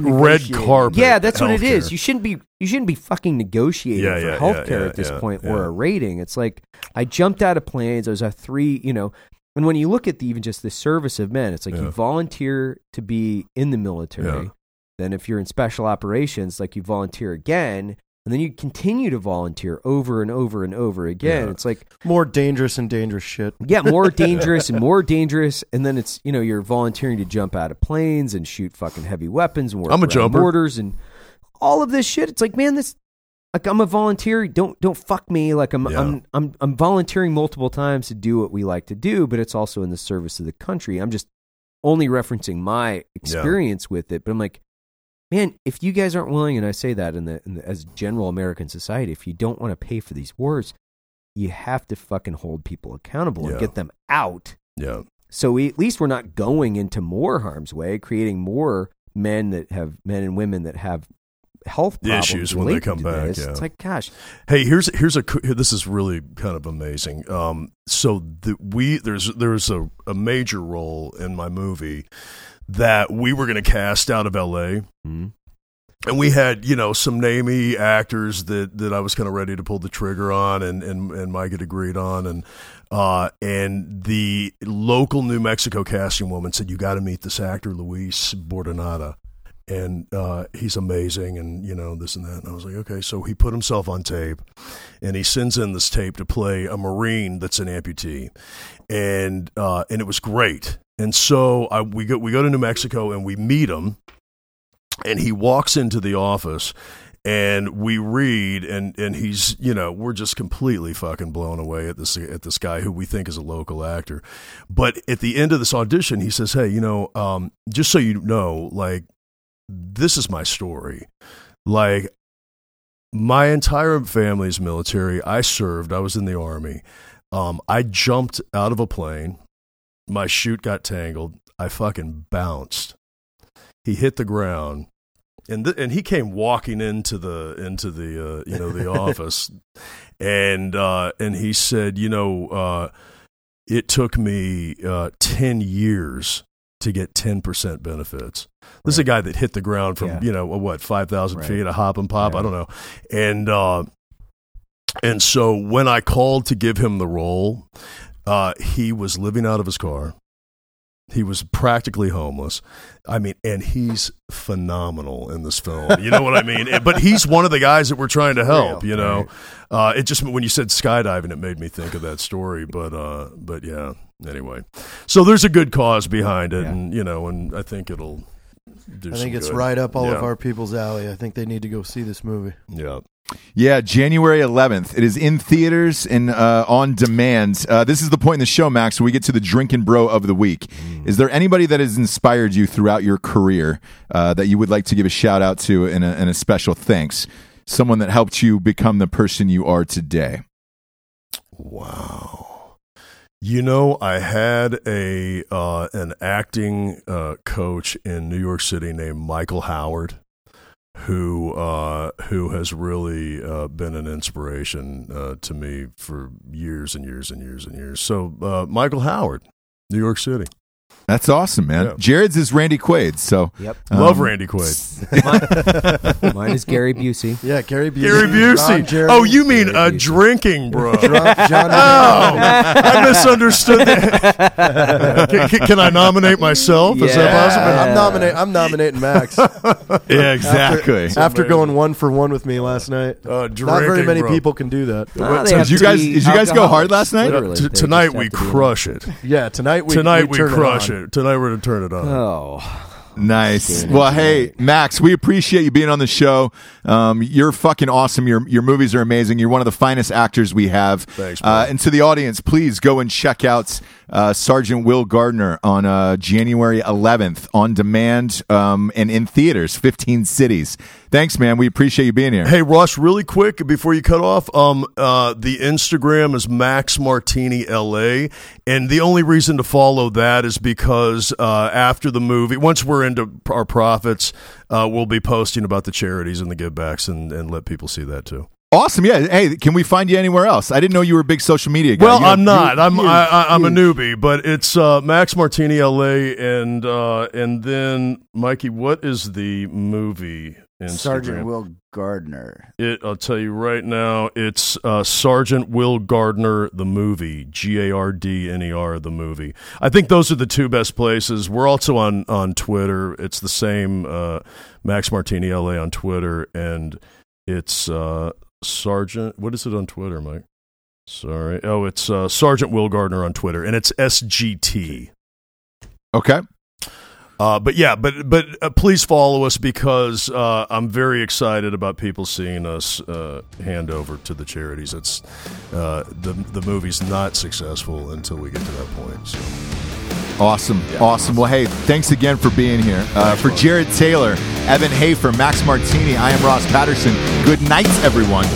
getting war. Shouldn't be red carpet. Yeah, that's what it care. is. You shouldn't be you shouldn't be fucking negotiating yeah, for yeah, healthcare yeah, yeah, at this yeah, point yeah. or a rating. It's like I jumped out of planes. I was a three, you know. And when you look at the, even just the service of men, it's like yeah. you volunteer to be in the military. Yeah. Then if you're in special operations, like you volunteer again. And then you continue to volunteer over and over and over again. Yeah. It's like more dangerous and dangerous shit. Yeah, more dangerous and more dangerous. And then it's, you know, you're volunteering to jump out of planes and shoot fucking heavy weapons and work I'm a jumper. Borders and all of this shit. It's like, man, this like I'm a volunteer. Don't don't fuck me. Like I'm yeah. I'm I'm I'm volunteering multiple times to do what we like to do, but it's also in the service of the country. I'm just only referencing my experience yeah. with it, but I'm like, man, if you guys aren't willing, and I say that in the, in the as general American society, if you don't want to pay for these wars, you have to fucking hold people accountable yeah. and get them out. Yeah. So we, at least we're not going into more harm's way, creating more men that have men and women that have health problems issues when they come back. Yeah. It's like, gosh. Hey, here's here's a this is really kind of amazing. Um, so the, we there's there's a, a major role in my movie that we were going to cast out of L A Mm-hmm. And we had, you know, some namey actors that, that I was kind of ready to pull the trigger on, and, and, and Mike had agreed on. And uh, and the local New Mexico casting woman said, you got to meet this actor, Luis Bordenada. And uh, he's amazing, and, you know, this and that. And I was like, okay. So he put himself on tape, and he sends in this tape to play a Marine that's an amputee. And uh, and it was great. And so I, we go we go to New Mexico and we meet him, And he walks into the office, and we read, and, and he's, you know, we're just completely fucking blown away at this at this guy who we think is a local actor. But at the end of this audition, he says, hey, you know, um, just so you know, like, this is my story. Like, my entire family's military. I served. I was in the Army. Um, I jumped out of a plane. My chute got tangled. I fucking bounced. He hit the ground, and th- and he came walking into the into the uh, you know the office, and uh, and he said, you know, uh, it took me uh, ten years to get ten percent benefits. This right. is a guy that hit the ground from yeah. you know what five thousand right. feet, a hop and pop, right. I don't know, and uh, and so when I called to give him the role, uh, he was living out of his car. He was practically homeless. I mean, and he's phenomenal in this film. You know what I mean? But he's one of the guys that we're trying to help, you know? Right. Uh, it just, when you said skydiving, it made me think of that story. But, uh, but yeah, anyway. So there's a good cause behind it. Yeah. And, you know, and I think it'll do I think it's good. Right up all yeah. of our people's alley. I think they need to go see this movie. Yeah. Yeah, January eleventh. It is in theaters and uh, on demand. Uh, this is the point in the show, Max, where we get to the Drinkin' Bro of the week. Mm. Is there anybody that has inspired you throughout your career uh, that you would like to give a shout out to and a, and a special thanks? Someone that helped you become the person you are today. Wow. You know, I had a uh, an acting uh, coach in New York City named Michael Howard, who uh, who has really uh, been an inspiration uh, to me for years and years and years and years. So uh, Michael Howard, New York City. That's awesome, man. Yeah. Jared's is Randy Quaid, so yep. um, love Randy Quaid. Mine, mine is Gary Busey. Yeah, Gary Busey. Gary Busey. Jared, oh, you mean Gary a Busey. Drinking Bro? John, John oh, I misunderstood that. Can, can, can I nominate myself? Yeah. Is that possible? I'm nominating. I'm nominating Max. Yeah, exactly. After, after going one for one with me last night, uh, drinking, not very many bro. people can do that. Nah, so did you guys? Did you guys go hard last night? T- tonight we crush it. Yeah, tonight we tonight we crush it. Tonight we're going to turn it on. Oh, nice. Well, hey, Max, we appreciate you being on the show. Um, you're fucking awesome. Your your movies are amazing. You're one of the finest actors we have. Thanks, uh, and to the audience, please go and check out uh, Sergeant Will Gardner on uh, January eleventh on demand um, and in theaters, fifteen cities. Thanks, man. We appreciate you being here. Hey, Ross, really quick before you cut off, um, uh, the Instagram is Max Martini L A, and the only reason to follow that is because uh, after the movie, once we're into our profits, uh, we'll be posting about the charities and the givebacks and, and let people see that too. Awesome. Yeah. Hey, can we find you anywhere else? I didn't know you were a big social media guy. Well, you know, I'm not. Huge, I'm huge, I, I'm huge. a newbie, but it's uh, Max Martini L A, and uh, and then Mikey, what is the movie? Instagram. Sergeant Will Gardner. It, I'll tell you right now, it's uh, Sergeant Will Gardner, the movie, G A R D N E R, the movie. I think those are the two best places. We're also on, on Twitter. It's the same uh, Max Martini L A on Twitter, and it's uh, Sergeant. What is it on Twitter, Mike? Sorry. Oh, it's uh, Sergeant Will Gardner on Twitter, and it's S G T. Okay. Uh, but yeah, but but uh, please follow us because uh, I'm very excited about people seeing us uh, hand over to the charities. It's uh, the the movie's not successful until we get to that point. So. Awesome, yeah. awesome. Well, hey, thanks again for being here. Uh, for Jarred Taylor, Evan Hafer, Max Martini, I am Ross Patterson. Good night, everyone.